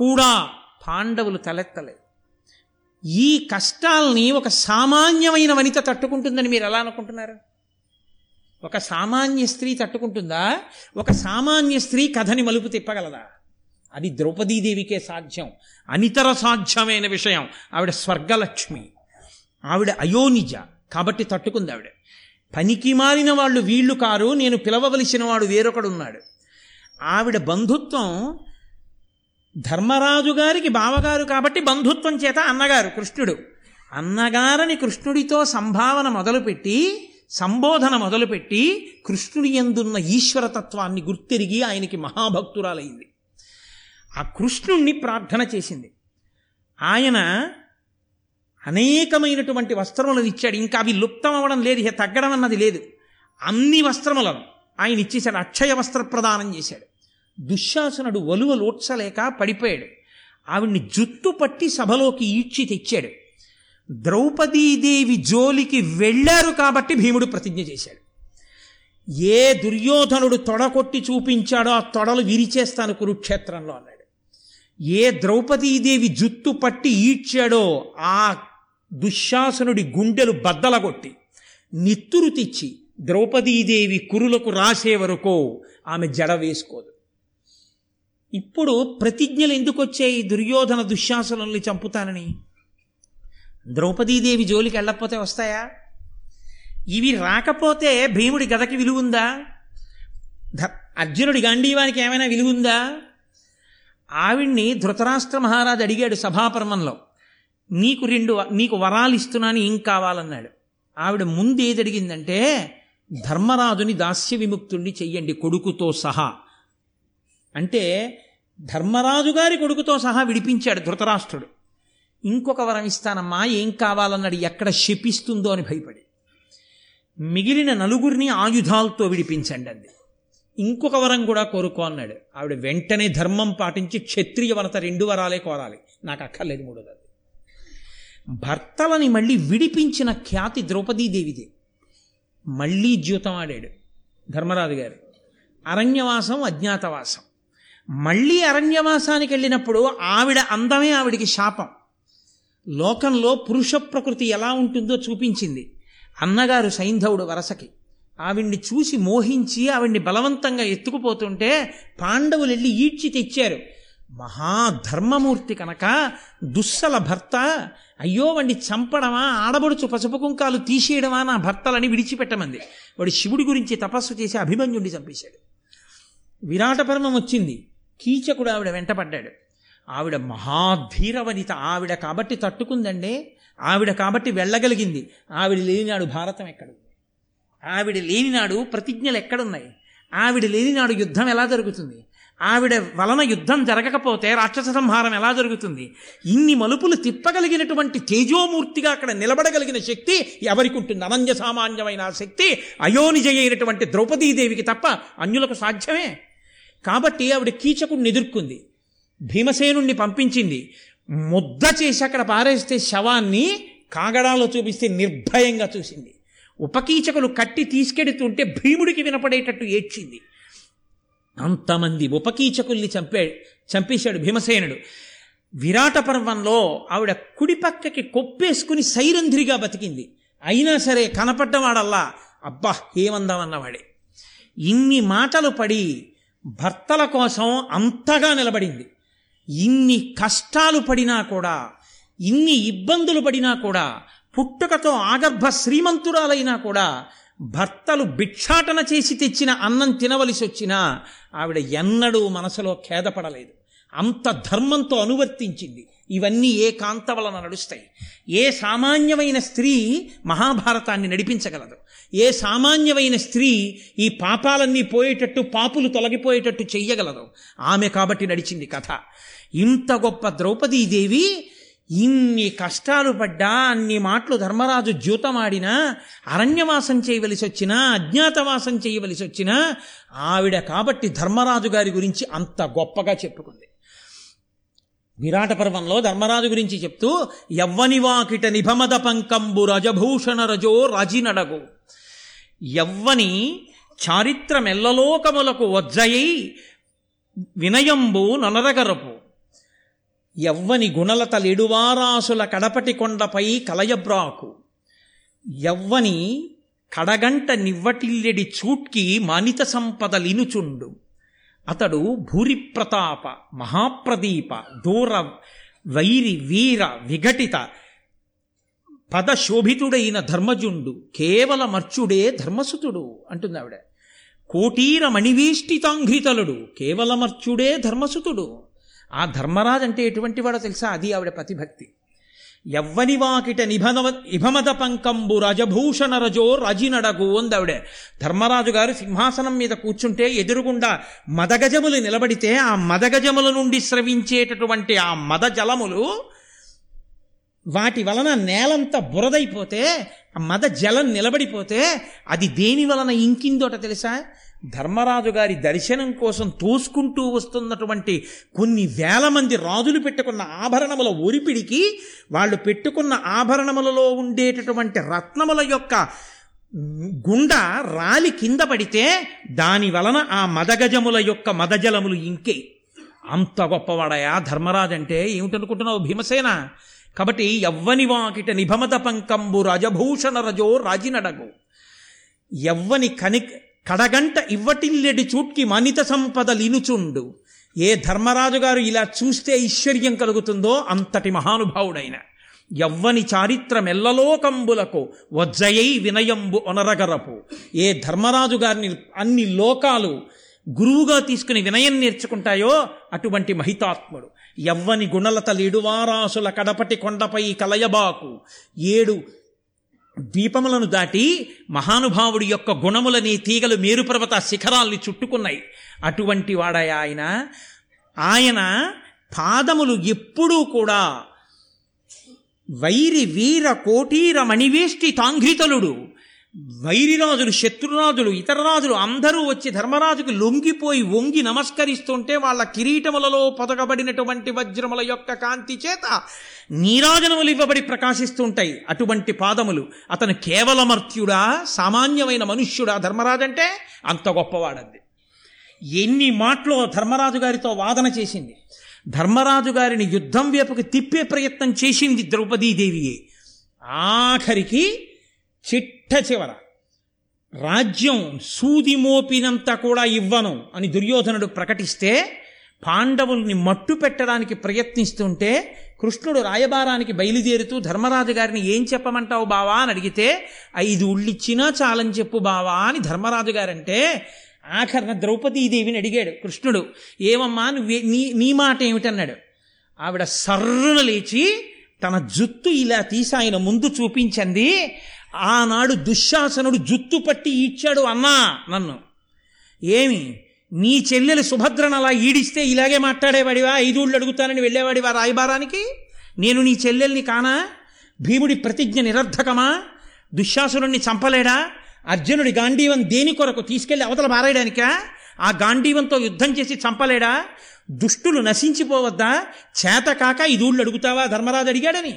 కూడా పాండవులు తలెత్తలేదు. ఈ కష్టాల్ని ఒక సామాన్యమైన వనిత తట్టుకుంటుందని మీరు ఎలా అనుకుంటున్నారు? ఒక సామాన్య స్త్రీ తట్టుకుంటుందా? ఒక సామాన్య స్త్రీ కథని మలుపు తిప్పగలదా? అది ద్రౌపదీదేవికే సాధ్యం, అనితర సాధ్యమైన విషయం. ఆవిడ స్వర్గలక్ష్మి, ఆవిడ అయోనిజ, కాబట్టి తట్టుకుంది ఆవిడ. పనికి మారిన వాళ్ళు వీళ్ళు కారు, నేను పిలవవలసిన వాడు వేరొకడున్నాడు. ఆవిడ బంధుత్వం ధర్మరాజు గారికి బావగారు కాబట్టి బంధుత్వం చేత అన్నగారు కృష్ణుడు. అన్నగారని కృష్ణుడితో సంభావన మొదలుపెట్టి, సంబోధన మొదలుపెట్టి కృష్ణుడి యందున్న ఈశ్వరతత్వాన్ని గుర్తెరిగి ఆయనకి మహాభక్తురాలైంది. ఆ కృష్ణుణ్ణి ప్రార్థన చేసింది. ఆయన అనేకమైనటువంటి వస్త్రములను ఇచ్చాడు. ఇంకా అవి లుప్తం అవ్వడం లేదు, ఇక తగ్గడం అన్నది లేదు. అన్ని వస్త్రములను ఆయన ఇచ్చేశాడు. అక్షయ వస్త్ర ప్రదానం చేశాడు. దుశ్శాసనుడు వలువ లోడ్చలేక పడిపోయాడు. ఆవిడ్ని జుత్తు పట్టి సభలోకి ఈడ్చి తెచ్చాడు. ద్రౌపదీదేవి జోలికి వెళ్ళారు కాబట్టి భీముడు ప్రతిజ్ఞ చేశాడు. ఏ దుర్యోధనుడు తొడకొట్టి చూపించాడో ఆ తొడలు విరిచేస్తాను కురుక్షేత్రంలో అన్నాడు. ఏ ద్రౌపదీదేవి జుత్తు పట్టి ఈడ్చాడో ఆ దుశ్శాసనుడి గుండెలు బద్దలగొట్టి నిత్తురు తెచ్చి ద్రౌపదీదేవి కురులకు రాసే వరకు ఆమె జడ వేసుకోదు. ఇప్పుడు ప్రతిజ్ఞలు ఎందుకు వచ్చాయి? దుర్యోధన దుశ్శాసనుల్ని చంపుతానని. ద్రౌపదీదేవి జోలికి వెళ్ళకపోతే వస్తాయా? ఇవి రాకపోతే భీముడి గదకి విలువుందా? అర్జునుడి గాంధీవానికి ఏమైనా విలువుందా? ఆవిడ్ని ధృతరాష్ట్ర మహారాజు అడిగాడు సభాపర్మంలో, నీకు రెండు నీకు వరాలు ఇస్తున్నాను ఏం కావాలన్నాడు. ఆవిడ ముందు ఏది అడిగిందంటే, ధర్మరాజుని దాస్య విముక్తుణ్ణి చెయ్యండి కొడుకుతో సహా అంటే. ధర్మరాజు గారి కొడుకుతో సహా విడిపించాడు ధృతరాష్ట్రుడు. ఇంకొక వరం ఇస్తానమ్మా, ఏం కావాలన్నాడు, ఎక్కడ శపిస్తుందో అని భయపడి. మిగిలిన నలుగురిని ఆయుధాలతో విడిపించండి అంది. ఇంకొక వరం కూడా కోరుకో అన్నాడు. ఆవిడ వెంటనే ధర్మం పాటించి క్షత్రియ వనత రెండు వరాలే కోరాలి, నాకు అక్కర్లేదు మూడోది. భర్తలని మళ్ళీ విడిపించిన ఖ్యాతి ద్రౌపదీదేవిదే. మళ్ళీ జ్యూతం ఆడాడు ధర్మరాజు గారు. అరణ్యవాసం, అజ్ఞాతవాసం. మళ్ళీ అరణ్యవాసానికి వెళ్ళినప్పుడు ఆవిడ అందమే ఆవిడికి శాపం. లోకంలో పురుష ప్రకృతి ఎలా ఉంటుందో చూపించింది. అన్నగారు సైంధవుడు వరసకి ఆవిడ్ని చూసి మోహించి ఆవిడ్ని బలవంతంగా ఎత్తుకుపోతుంటే పాండవులు వెళ్ళి ఈడ్చి తెచ్చారు. మహాధర్మమూర్తి కనుక దుస్సల భర్త, అయ్యో వాడిని చంపడమా, ఆడబడుచు పసుపు కుంకాలు తీసేయడమా నా భర్తలని విడిచిపెట్టమంది. వాడు శివుడి గురించి తపస్సు చేసి అభిమన్యుడిని చంపేశాడు. విరాటపర్వం వచ్చింది, కీచకుడు ఆవిడ వెంటపడ్డాడు. ఆవిడ మహాధీరవనిత, ఆవిడ కాబట్టి తట్టుకుందండి, ఆవిడ కాబట్టి వెళ్ళగలిగింది. ఆవిడ లేనినాడు భారతం ఎక్కడుంది? ఆవిడ లేనినాడు ప్రతిజ్ఞలు ఎక్కడున్నాయి? ఆవిడ లేనినాడు యుద్ధం ఎలా జరుగుతుంది? ఆవిడ వలన యుద్ధం జరగకపోతే రాక్షస సంహారం ఎలా జరుగుతుంది? ఇన్ని మలుపులు తిప్పగలిగినటువంటి తేజోమూర్తిగా అక్కడ నిలబడగలిగిన శక్తి ఎవరికి ఉంటుంది? అనంజ సామాన్యమైన శక్తి అయోనిజ అయినటువంటి ద్రౌపదీదేవికి తప్ప అన్యులకు సాధ్యమే. కాబట్టి ఆవిడ కీచకుడిని ఎదుర్కొంది, భీమసేనుణ్ణి పంపించింది, ముద్ద చేసి అక్కడ పారేస్తే శవాన్ని కాగడాలో చూపిస్తే నిర్భయంగా చూసింది. ఉపకీచకులు కట్టి తీసుకెడుతుంటే భీముడికి వినపడేటట్టు ఏడ్చింది. అంతమంది ఉపకీచకుల్ని చంపాడు చంపేశాడు భీమసేనుడు. విరాట పర్వంలో ఆవిడ కుడిపక్కకి కొప్పేసుకుని సైరంధ్రిగా బతికింది. అయినా సరే కనపడ్డవాడల్లా అబ్బా ఏమందామన్నవాడే. ఇన్ని మాటలు పడి భర్తల కోసం అంతగా నిలబడింది. ఇన్ని కష్టాలు పడినా కూడా, ఇన్ని ఇబ్బందులు పడినా కూడా, పుట్టుకతో ఆగర్భ శ్రీమంతురాలైనా కూడా, భర్తలు భిక్షాటన చేసి తెచ్చిన అన్నం తినవలసి వచ్చినా ఆవిడ ఎన్నడూ మనసులో ఖేదపడలేదు. అంత ధర్మంతో అనువర్తించింది. ఇవన్నీ ఏ కాంత వలన నడుస్తాయి? ఏ సామాన్యమైన స్త్రీ మహాభారతాన్ని నడిపించగలదు? ఏ సామాన్యమైన స్త్రీ ఈ పాపాలన్నీ పోయేటట్టు, పాపులు తొలగిపోయేటట్టు చెయ్యగలదు? ఆమె కాబట్టి నడిచింది కథ. ఇంత గొప్ప ద్రౌపదీదేవి ఇన్ని కష్టాలు పడ్డా, అన్ని మాటలు ధర్మరాజు జ్యూతమాడినా, అరణ్యవాసం చేయవలసి వచ్చినా, అజ్ఞాతవాసం చేయవలసి వచ్చినా, ఆవిడ కాబట్టి ధర్మరాజు గారి గురించి అంత గొప్పగా చెప్పుకుంది. విరాట పర్వంలో ధర్మరాజు గురించి చెప్తూ, యవ్వనివాకిట నిభమద పంకంబు రజభూషణ రజో రాజినడగు, యవ్వని చారిత్ర మెల్లలోకములకు వజ్జయి వినయంబు నొనరగరపు, ఎవ్వని గుణలత లిడువారాసుల కడపటి కొండపై కలయబ్రాకు ఎవ్వని కడగంట నివ్వటిల్లెడి చూట్కి మానిత సంపద లినుచుండు. అతడు భూరిప్రతాప మహాప్రదీప దూర వైరి వీర విఘటిత పదశోభితుడైన ధర్మజుండు కేవల మర్చుడే ధర్మసుతుడు అంటుంది ఆవిడ. కోటీర మణివేష్టితాంఘ్రితలుడు కేవలమర్చుడే ధర్మసుతుడు. ఆ ధర్మరాజు అంటే ఎటువంటి వాడో తెలుసా? అది ఆవిడ పతిభక్తి. ఎవ్వని వాకిట నిభనవ ఇభమద పంకంబు రజభూషణ రజో రజినడగు అందావిడే. ధర్మరాజు గారు సింహాసనం మీద కూర్చుంటే ఎదురుగుండా మదగజములు నిలబడితే ఆ మదగజముల నుండి స్రవించేటటువంటి ఆ మద జలములు వాటి వలన నేలంతా బురదైపోతే ఆ మద జలం నిలబడిపోతే అది దేని వలన ఇంకిందోట తెలుసా? ధర్మరాజు గారి దర్శనం కోసం తోసుకుంటూ వస్తున్నటువంటి కొన్ని వేల మంది రాజులు పెట్టుకున్న ఆభరణముల ఒరిపిడికి, వాళ్ళు పెట్టుకున్న ఆభరణములలో ఉండేటటువంటి రత్నముల యొక్క గుండ రాలి కింద పడితే దాని వలన ఆ మదగజముల యొక్క మదజలములు ఇంకే. అంత గొప్పవాడయా ధర్మరాజు అంటే. ఏమిటనుకుంటున్నావు భీమసేన? కాబట్టి ఎవ్వని వాకిట నిభమత పంకంబు రజభూషణ రజో రాజినడగు ఎవ్వని కని కడగంట ఇవ్వటిల్లెడి చూట్కి మనిత సంపద లినుచుండు. ఏ ధర్మరాజు గారు ఇలా చూస్తే ఐశ్వర్యం కలుగుతుందో అంతటి మహానుభావుడైన ఎవ్వని చారిత్ర మెల్లలోకంబులకు వజ్జయై వినయంబు ఒనరగరపు. ఏ ధర్మరాజు గారిని అన్ని లోకాలు గురువుగా తీసుకుని వినయం నేర్చుకుంటాయో అటువంటి మహితాత్ముడు. ఎవ్వని గుణలత లిడువారాసుల కడపటి కొండపై కలయబాకు ఏడు ద్వీపములను దాటి మహానుభావుడి యొక్క గుణములని తీగలు మేరుపర్వత శిఖరాల్ని చుట్టుకున్నాయి. అటువంటి వాడాయ ఆయన. ఆయన పాదములు ఎప్పుడూ కూడా వైరి వీర కోటీర మణివేష్టి తాంఘ్రితలుడు. వైరిరాజులు శత్రురాజులు ఇతర రాజులు అందరూ వచ్చి ధర్మరాజుకు లొంగిపోయి వంగి నమస్కరిస్తుంటే వాళ్ళ కిరీటములలో పొదగబడినటువంటి వజ్రముల యొక్క కాంతి చేత నీరాజనములు ఇవ్వబడి ప్రకాశిస్తుంటాయి. అటువంటి పాదములు. అతను కేవలమర్త్యుడా, సామాన్యమైన మనుష్యుడా ధర్మరాజు అంటే? అంత గొప్పవాడంది. ఎన్ని మాటలో ధర్మరాజు గారితో వాదన చేసింది. ధర్మరాజు గారిని యుద్ధం వైపుకు తిప్పే ప్రయత్నం చేసింది ద్రౌపదీదేవియే. ఆఖరికి చిట్ట చివర రాజ్యం సూది మోపినంత కూడా ఇవ్వను అని దుర్యోధనుడు ప్రకటిస్తే పాండవుల్ని మట్టు పెట్టడానికి ప్రయత్నిస్తుంటే కృష్ణుడు రాయబారానికి బయలుదేరుతూ ధర్మరాజు గారిని ఏం చెప్పమంటావు బావా అని అడిగితే ఐదు ఉళ్ళిచ్చినా చాలని చెప్పు బావా అని ధర్మరాజు గారంటే ఆఖరణ ద్రౌపదీదేవిని అడిగాడు కృష్ణుడు. ఏమమ్మా నువ్వే నీ నీ మాట ఏమిటన్నాడు. ఆవిడ సర్రున లేచి తన జుత్తు ఇలా తీసి ఆయన ముందు చూపించింది. ఆనాడు దుశ్శాసనుడు జుత్తు పట్టి ఈడ్చాడు అన్నా నన్ను. ఏమి నీ చెల్లెలు సుభద్రను అలా ఈడిస్తే ఇలాగే మాట్లాడేవాడివా? ఐదుళ్ళు అడుగుతానని వెళ్ళేవాడివా రాయబారానికి? నేను నీ చెల్లెల్ని కానా? భీముడి ప్రతిజ్ఞ నిరర్ధకమా? దుశ్శాసనుడిని చంపలేడా? అర్జునుడి గాంధీవం దేని కొరకు తీసుకెళ్లి అవతల మారేయడానికా? ఆ గాంధీవంతో యుద్ధం చేసి చంపలేడా? దుష్టులు నశించిపోవద్దా? చేతకాక ఐదుళ్ళు అడుగుతావా ధర్మరాజు అడిగాడని.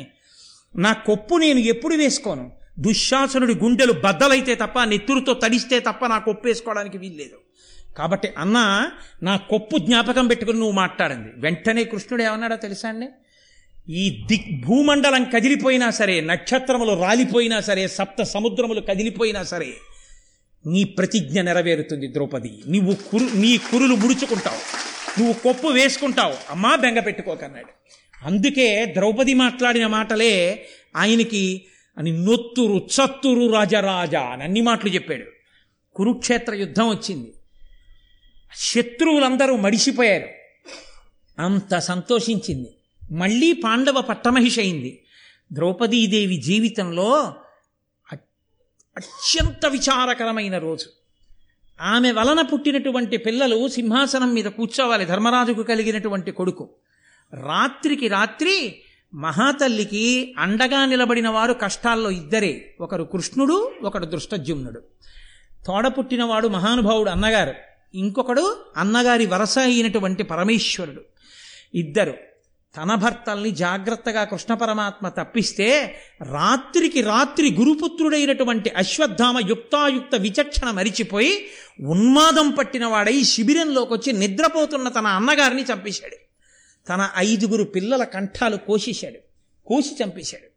నా కొప్పు నేను ఎప్పుడు వేసుకోను. దుశ్శాసనుడి గుండెలు బద్దలైతే తప్ప, నెత్తురుతో తడిస్తే తప్ప నా కొప్పు వేసుకోవడానికి వీల్లేదు. కాబట్టి అన్న నా కొప్పు జ్ఞాపకం పెట్టుకుని నువ్వు మాట్లాడింది. వెంటనే కృష్ణుడు ఏమన్నాడో తెలుసా అండి? ఈ దిక్ భూమండలం కదిలిపోయినా సరే, నక్షత్రములు రాలిపోయినా సరే, సప్త సముద్రములు కదిలిపోయినా సరే నీ ప్రతిజ్ఞ నెరవేరుతుంది ద్రౌపది. నీవు కురు నీ కురులు ముడుచుకుంటావు, నువ్వు కొప్పు వేసుకుంటావు, అమ్మా బెంగ పెట్టుకోకన్నాడు. అందుకే ద్రౌపది మాట్లాడిన మాటలే ఆయనకి అని నొత్తురు చత్తురు రాజరాజా అని అన్ని మాటలు చెప్పాడు. కురుక్షేత్ర యుద్ధం వచ్చింది, శత్రువులందరూ మడిసిపోయారు, అంత సంతోషించింది. మళ్ళీ పాండవ పట్టమహిషి అయింది. ద్రౌపదీదేవి జీవితంలో అత్యంత విచారకరమైన రోజు. ఆమె వలన పుట్టినటువంటి పిల్లలు సింహాసనం మీద కూర్చోవాలి. ధర్మరాజుకు కలిగినటువంటి కొడుకు రాత్రికి రాత్రి మహాతల్లికి అండగా నిలబడిన వారు కష్టాల్లో ఇద్దరే, ఒకరు కృష్ణుడు, ఒకడు దృష్టజ్యుమ్నుడు. తోడ పుట్టినవాడు మహానుభావుడు అన్నగారు, ఇంకొకడు అన్నగారి వరస అయినటువంటి పరమేశ్వరుడు. ఇద్దరు తన భర్తల్ని జాగ్రత్తగా కృష్ణ పరమాత్మ తప్పిస్తే రాత్రికి రాత్రి గురుపుత్రుడైనటువంటి అశ్వత్థామ యుక్తాయుక్త విచక్షణ మరిచిపోయి ఉన్మాదం పట్టినవాడై శిబిరంలోకి వచ్చి నిద్రపోతున్న తన అన్నగారిని చంపేశాడు. తన ఐదుగురు పిల్లల కంఠాలు కోసేశాడు, కోసి చంపేశాడు.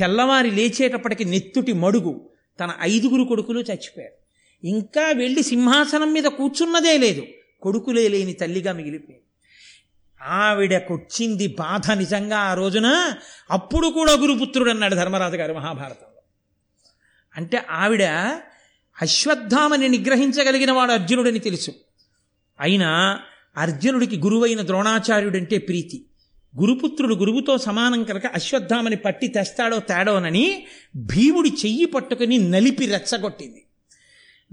తెల్లవారి లేచేటప్పటికి నెత్తుటి మడుగు, తన ఐదుగురు కొడుకులు చచ్చిపోయారు. ఇంకా వెళ్ళి సింహాసనం మీద కూర్చున్నదే లేదు, కొడుకులే లేని తల్లిగా మిగిలిపోయింది. ఆవిడకొచ్చింది బాధ నిజంగా ఆ రోజున. అప్పుడు కూడా గురుపుత్రుడు అన్నాడు ధర్మరాజు గారు మహాభారతంలో. అంటే ఆవిడ అశ్వత్థామని నిగ్రహించగలిగిన వాడు అర్జునుడని తెలుసు. అయినా అర్జునుడికి గురువైన ద్రోణాచార్యుడంటే ప్రీతి. గురుపుత్రుడు గురువుతో సమానం కనుక అశ్వత్థామని పట్టి తెస్తాడో తేడోనని భీముడి చెయ్యి పట్టుకుని నలిపి రెచ్చగొట్టింది.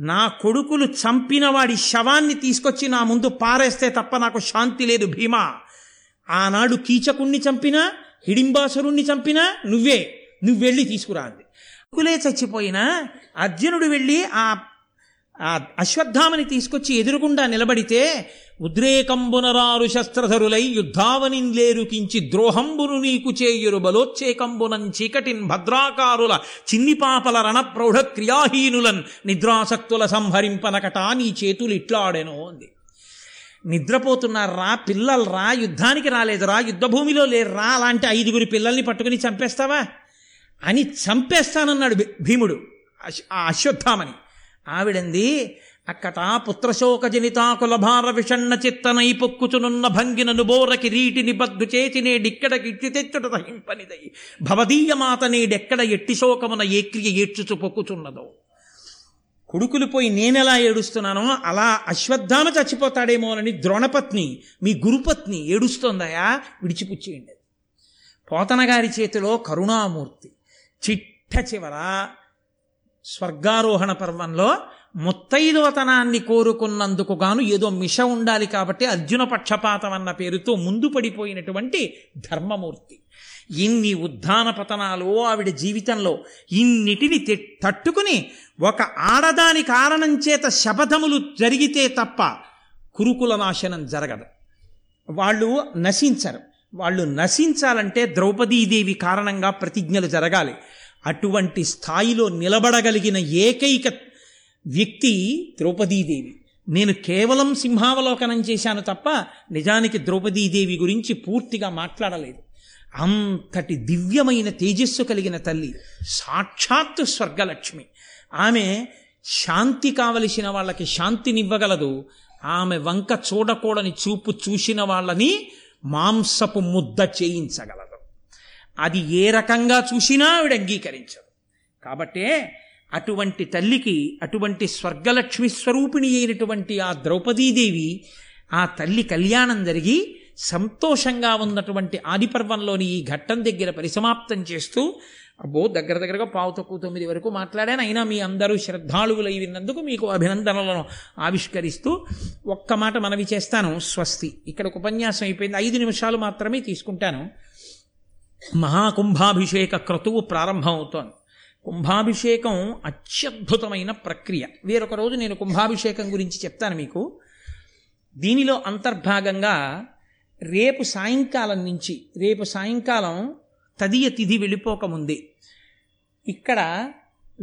నా కొడుకులు చంపిన వాడి శవాన్ని తీసుకొచ్చి నా ముందు పారేస్తే తప్ప నాకు శాంతి లేదు భీమా. ఆనాడు కీచకుణ్ణి చంపినా హిడింబాసురుణ్ణి చంపినా నువ్వే, నువ్వెళ్ళి తీసుకురా అంది. కులే చచ్చిపోయినా అర్జునుడు వెళ్ళి ఆ అశ్వత్థామని తీసుకొచ్చి ఎదురుగుండా నిలబడితే, ఉద్రేకంబునరారు శస్త్రధరులై యుద్ధావనిన్ లేరు కించి ద్రోహంబును నీకు చేయురు బలోచ్చేకంబునం చీకటిన్ భద్రాకారుల చిన్నిపాపల రణప్రౌఢ క్రియాహీనులన్ నిద్రాసక్తుల సంహరింపనకటా నీ చేతులు ఇట్లాడెను అంది. నిద్రపోతున్నారా పిల్లలు, రా యుద్ధానికి రాలేదురా, యుద్ధభూమిలో లేరు రా, అలాంటి ఐదుగురి పిల్లల్ని పట్టుకుని చంపేస్తావా అని చంపేస్తానన్నాడు భీముడు ఆ అశ్వత్థామని. ఆవిడంది, అక్కటా పుత్రశోకజనితాకుల భార విషణ్ణ చిత్తనై పొక్కుచునున్న భంగిన నుబోర కిరీటిని బద్దు చేసి నేడిక్కడ గిట్టి తెచ్చుట తహింపనిదై భవదీయ మాత నేడెక్కడ ఎట్టి శోకమున ఏ క్రియ ఏడ్చుచు పొక్కుచున్నదో. కొడుకులు పోయి నేనెలా ఏడుస్తున్నానో అలా అశ్వత్థామ చచ్చిపోతాడేమోనని ద్రోణపత్ని, మీ గురుపత్ని ఏడుస్తోందయా, విడిచిపుచ్చేయండి. పోతనగారి చేతిలో కరుణామూర్తి చిట్ట చివర స్వర్గారోహణ పర్వంలో ముత్తైదోతనాన్ని కోరుకున్నందుకు గాను ఏదో మిష ఉండాలి కాబట్టి అర్జున పక్షపాతం అన్న పేరుతో ముందు పడిపోయినటువంటి ధర్మమూర్తి. ఇన్ని ఉద్ధాన పతనాలు ఆవిడ జీవితంలో, ఇన్నిటిని తట్టుకుని ఒక ఆడదాని కారణం చేత శపథములు జరిగితే తప్ప కురుకుల నాశనం జరగదు, వాళ్ళు నశించరు. వాళ్ళు నశించాలంటే ద్రౌపదీదేవి కారణంగా ప్రతిజ్ఞలు జరగాలి. అటువంటి స్థాయిలో నిలబడగలిగిన ఏకైక వ్యక్తి ద్రౌపదీదేవి. నేను కేవలం సింహావలోకనం చేశాను తప్ప నిజానికి ద్రౌపదీదేవి గురించి పూర్తిగా మాట్లాడలేదు. అంతటి దివ్యమైన తేజస్సు కలిగిన తల్లి, సాక్షాత్తు స్వర్గలక్ష్మి. ఆమె శాంతి కావలసిన వాళ్ళకి శాంతినివ్వగలదు, ఆమె వంక చూడకూడని చూపు చూసిన వాళ్ళని మాంసపు ముద్ద చేయించగలదు. అది ఏ రకంగా చూసినా ఆవిడ అంగీకరించదు. కాబట్టే అటువంటి తల్లికి, అటువంటి స్వర్గలక్ష్మి స్వరూపిణి అయినటువంటి ఆ ద్రౌపదీదేవి, ఆ తల్లి కళ్యాణం జరిగి సంతోషంగా ఉన్నటువంటి ఆదిపర్వంలోని ఈ ఘట్టం దగ్గర పరిసమాప్తం చేస్తూ, అబ్బో దగ్గర దగ్గరగా పావు తక్కువ తొమ్మిది వరకు మాట్లాడాను, అయినా మీ అందరూ శ్రద్ధాళువులై విన్నందుకు మీకు అభినందనలను ఆవిష్కరిస్తూ ఒక్క మాట మనవి చేస్తాను. స్వస్తి. ఇక్కడ ఒక ఉపన్యాసం అయిపోయింది, ఐదు నిమిషాలు మాత్రమే తీసుకుంటాను. మహాకుంభాభిషేక క్రతువు ప్రారంభం అవుతోంది. కుంభాభిషేకం అత్యద్భుతమైన ప్రక్రియ. వేరొక రోజు నేను కుంభాభిషేకం గురించి చెప్తాను మీకు. దీనిలో అంతర్భాగంగా రేపు సాయంకాలం నుంచి, రేపు సాయంకాలం తదియ తిథి వెళ్ళిపోకముందే ఇక్కడ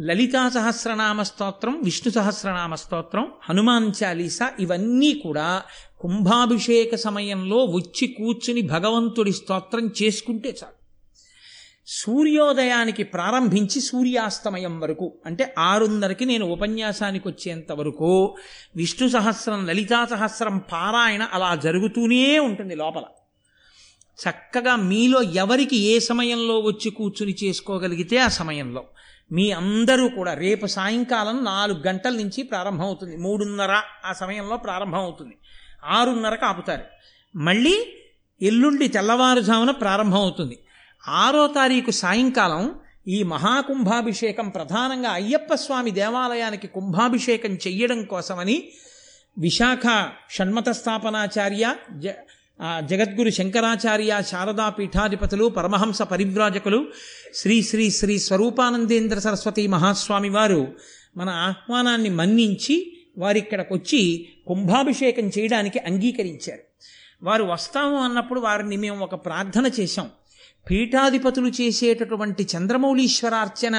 లలితా సహస్రనామ స్తోత్రం, విష్ణు సహస్రనామ స్తోత్రం, హనుమాన్ చాలీసా ఇవన్నీ కూడా కుంభాభిషేక సమయంలో వచ్చి కూర్చుని భగవంతుడి స్తోత్రం చేసుకుంటే చాలు. సూర్యోదయానికి ప్రారంభించి సూర్యాస్తమయం వరకు, అంటే ఆరున్నరకి నేను ఉపన్యాసానికి వచ్చేంత వరకు విష్ణు సహస్రం, లలితా సహస్రం పారాయణ అలా జరుగుతూనే ఉంటుంది లోపల. చక్కగా మీలో ఎవరికి ఏ సమయంలో వచ్చి కూర్చుని చేసుకోగలిగితే ఆ సమయంలో మీ అందరూ కూడా రేపు సాయంకాలం నాలుగు గంటల నుంచి ప్రారంభం అవుతుంది. మూడున్నర ఆ సమయంలో ప్రారంభం అవుతుంది, ఆరున్నరకు ఆపుతారు. మళ్ళీ ఎల్లుండి తెల్లవారుజామున ప్రారంభం అవుతుంది. ఆరో తారీఖు సాయంకాలం ఈ మహాకుంభాభిషేకం ప్రధానంగా అయ్యప్ప స్వామి దేవాలయానికి కుంభాభిషేకం చెయ్యడం కోసమని విశాఖ షణ్మత స్థాపనాచార్య, జ జగద్గురు శంకరాచార్య, శారదా పీఠాధిపతులు, పరమహంస పరివ్రాజకులు శ్రీ శ్రీ శ్రీ స్వరూపానందేంద్ర సరస్వతి మహాస్వామి వారు మన ఆహ్వానాన్ని మన్నించి వారిక్కడికి వచ్చి కుంభాభిషేకం చేయడానికి అంగీకరించారు. వారు వస్తాము అన్నప్పుడు వారిని మేము ఒక ప్రార్థన చేశాం. పీఠాధిపతులు చేసేటటువంటి చంద్రమౌళీశ్వరార్చన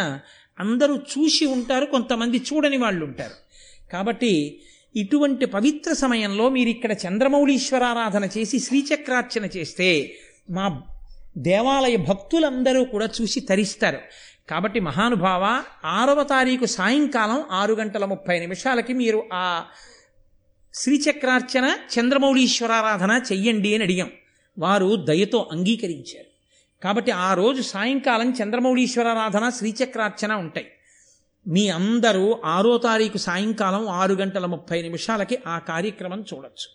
అందరూ చూసి ఉంటారు, కొంతమంది చూడని వాళ్ళు ఉంటారు. కాబట్టి ఇటువంటి పవిత్ర సమయంలో మీరు ఇక్కడ చంద్రమౌళీశ్వరారాధన చేసి శ్రీచక్రార్చన చేస్తే మా దేవాలయ భక్తులందరూ కూడా చూసి తరిస్తారు. కాబట్టి మహానుభావ, ఆరవ తారీఖు సాయంకాలం ఆరు గంటల ముప్పై నిమిషాలకి మీరు ఆ శ్రీచక్రార్చన చంద్రమౌళీశ్వరారాధన చెయ్యండి అని అడిగాం. వారు దయతో అంగీకరించారు. కాబట్టి ఆ రోజు సాయంకాలం చంద్రమౌళీశ్వరారాధన శ్రీచక్రార్చన ఉంటాయి. మీ అందరూ ఆరో తారీఖు సాయంకాలం ఆరు గంటల ముప్పై నిమిషాలకి ఆ కార్యక్రమం చూడొచ్చు.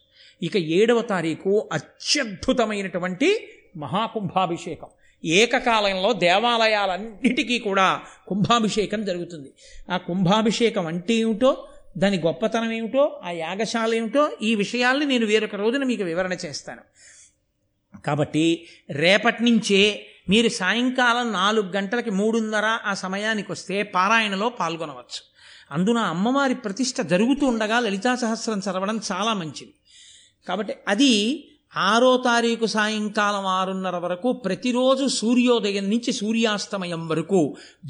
ఇక ఏడవ తారీఖు అత్యద్భుతమైనటువంటి మహాకుంభాభిషేకం. ఏకకాలంలో దేవాలయాలన్నిటికీ కూడా కుంభాభిషేకం జరుగుతుంది. ఆ కుంభాభిషేకం అంటే ఏమిటో, దాని గొప్పతనం ఏమిటో, ఆ యాగశాల ఏమిటో, ఈ విషయాల్ని నేను వేరొక రోజున మీకు వివరణ చేస్తాను. కాబట్టి రేపటి నుంచే మీరు సాయంకాలం నాలుగు గంటలకి మూడున్నర ఆ సమయానికి వస్తే పారాయణలో పాల్గొనవచ్చు. అందున అమ్మవారి ప్రతిష్ట జరుగుతూ ఉండగా లలితా సహస్రం చదవడం చాలా మంచిది. కాబట్టి అది ఆరో తారీఖు సాయంకాలం ఆరున్నర వరకు ప్రతిరోజు సూర్యోదయం నుంచి సూర్యాస్తమయం వరకు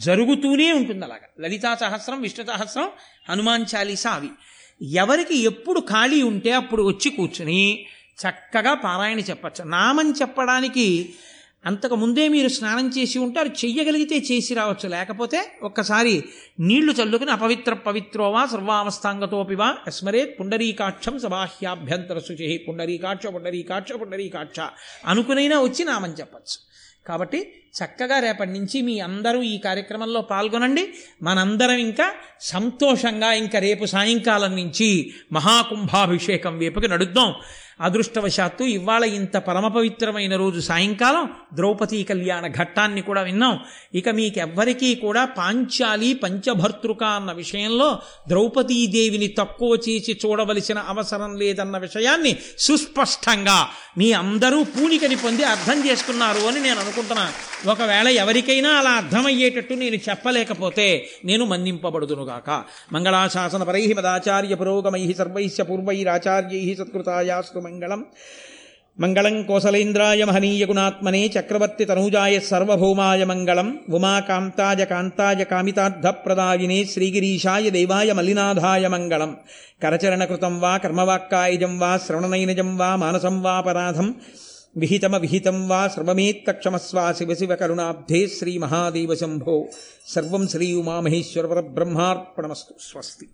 జరుగుతూనే ఉంటుంది. అలాగా లలితా సహస్రం, విష్ణు సహస్రం, హనుమాన్ చాలీస, అవి ఎవరికి ఎప్పుడు ఖాళీ ఉంటే అప్పుడు వచ్చి కూర్చుని చక్కగా పారాయణ చెప్పచ్చు. నామం చెప్పడానికి అంతకుముందే మీరు స్నానం చేసి ఉంటారు, చెయ్యగలిగితే చేసి రావచ్చు. లేకపోతే ఒక్కసారి నీళ్లు చల్లుకుని అపవిత్ర పవిత్రోవా సర్వావస్థాంగతోపివా యస్మరేత్ పుండరీకాక్షం సబాహ్యాభ్యంతర శుచి పుండరీకాక్ష పుండరీకాక్ష పుండరీకాక్ష అనుకునైనా వచ్చి నామని చెప్పచ్చు. కాబట్టి చక్కగా రేపటి నుంచి మీ అందరూ ఈ కార్యక్రమంలో పాల్గొనండి. మనందరం ఇంకా సంతోషంగా ఇంకా రేపు సాయంకాలం నుంచి మహాకుంభాభిషేకం వైపుకి నడుద్దాం. అదృష్టవశాత్తు ఇవాళ ఇంత పరమపవిత్రమైన రోజు సాయంకాలం ద్రౌపదీ కళ్యాణ ఘట్టాన్ని కూడా విన్నాం. ఇక మీకెవ్వరికీ కూడా పాంచాలి పంచభర్తృక అన్న విషయంలో ద్రౌపదీదేవిని తక్కువ చేసి చూడవలసిన అవసరం లేదన్న విషయాన్ని సుస్పష్టంగా మీ అందరూ పూనికని పొంది అర్థం చేసుకున్నారు అని నేను అనుకుంటున్నాను. ఒకవేళ ఎవరికైనా అలా అర్థమయ్యేటట్టు నేను చెప్పలేకపోతే నేను మన్నింపబడుదునుగాక. మంగళాశాసన పరై మదాచార్య పురోగమై సర్వైశ్య పూర్వైరాచార్యై సత్కృతాయాస్తు మంగళం. మంగళం కోసలేంద్రాయ మహనీయ గుణాత్మనే చక్రవర్తి తనూజాయ సర్వభౌమాయ మంగళం. ఉమాకాంతాయ కాంతాయ కామితార్థప్రదాయినే శ్రీగిరీషాయ దేవాయ మల్లినాథాయ మంగళం. కరచరణకృతం వా కర్మవాక్కాయజం వా శ్రవణనైనజం వా మానసం వాపరాధం విహితమ విహితం వా శ్రమమేత్తక్షమస్వా శివ శివ కరుణాబ్ధే శ్రీ మహాదేవ శంభో. సర్వం శ్రీ ఉమామహేశ్వర పరబ్రహ్మార్పణమస్తు. స్వస్తి.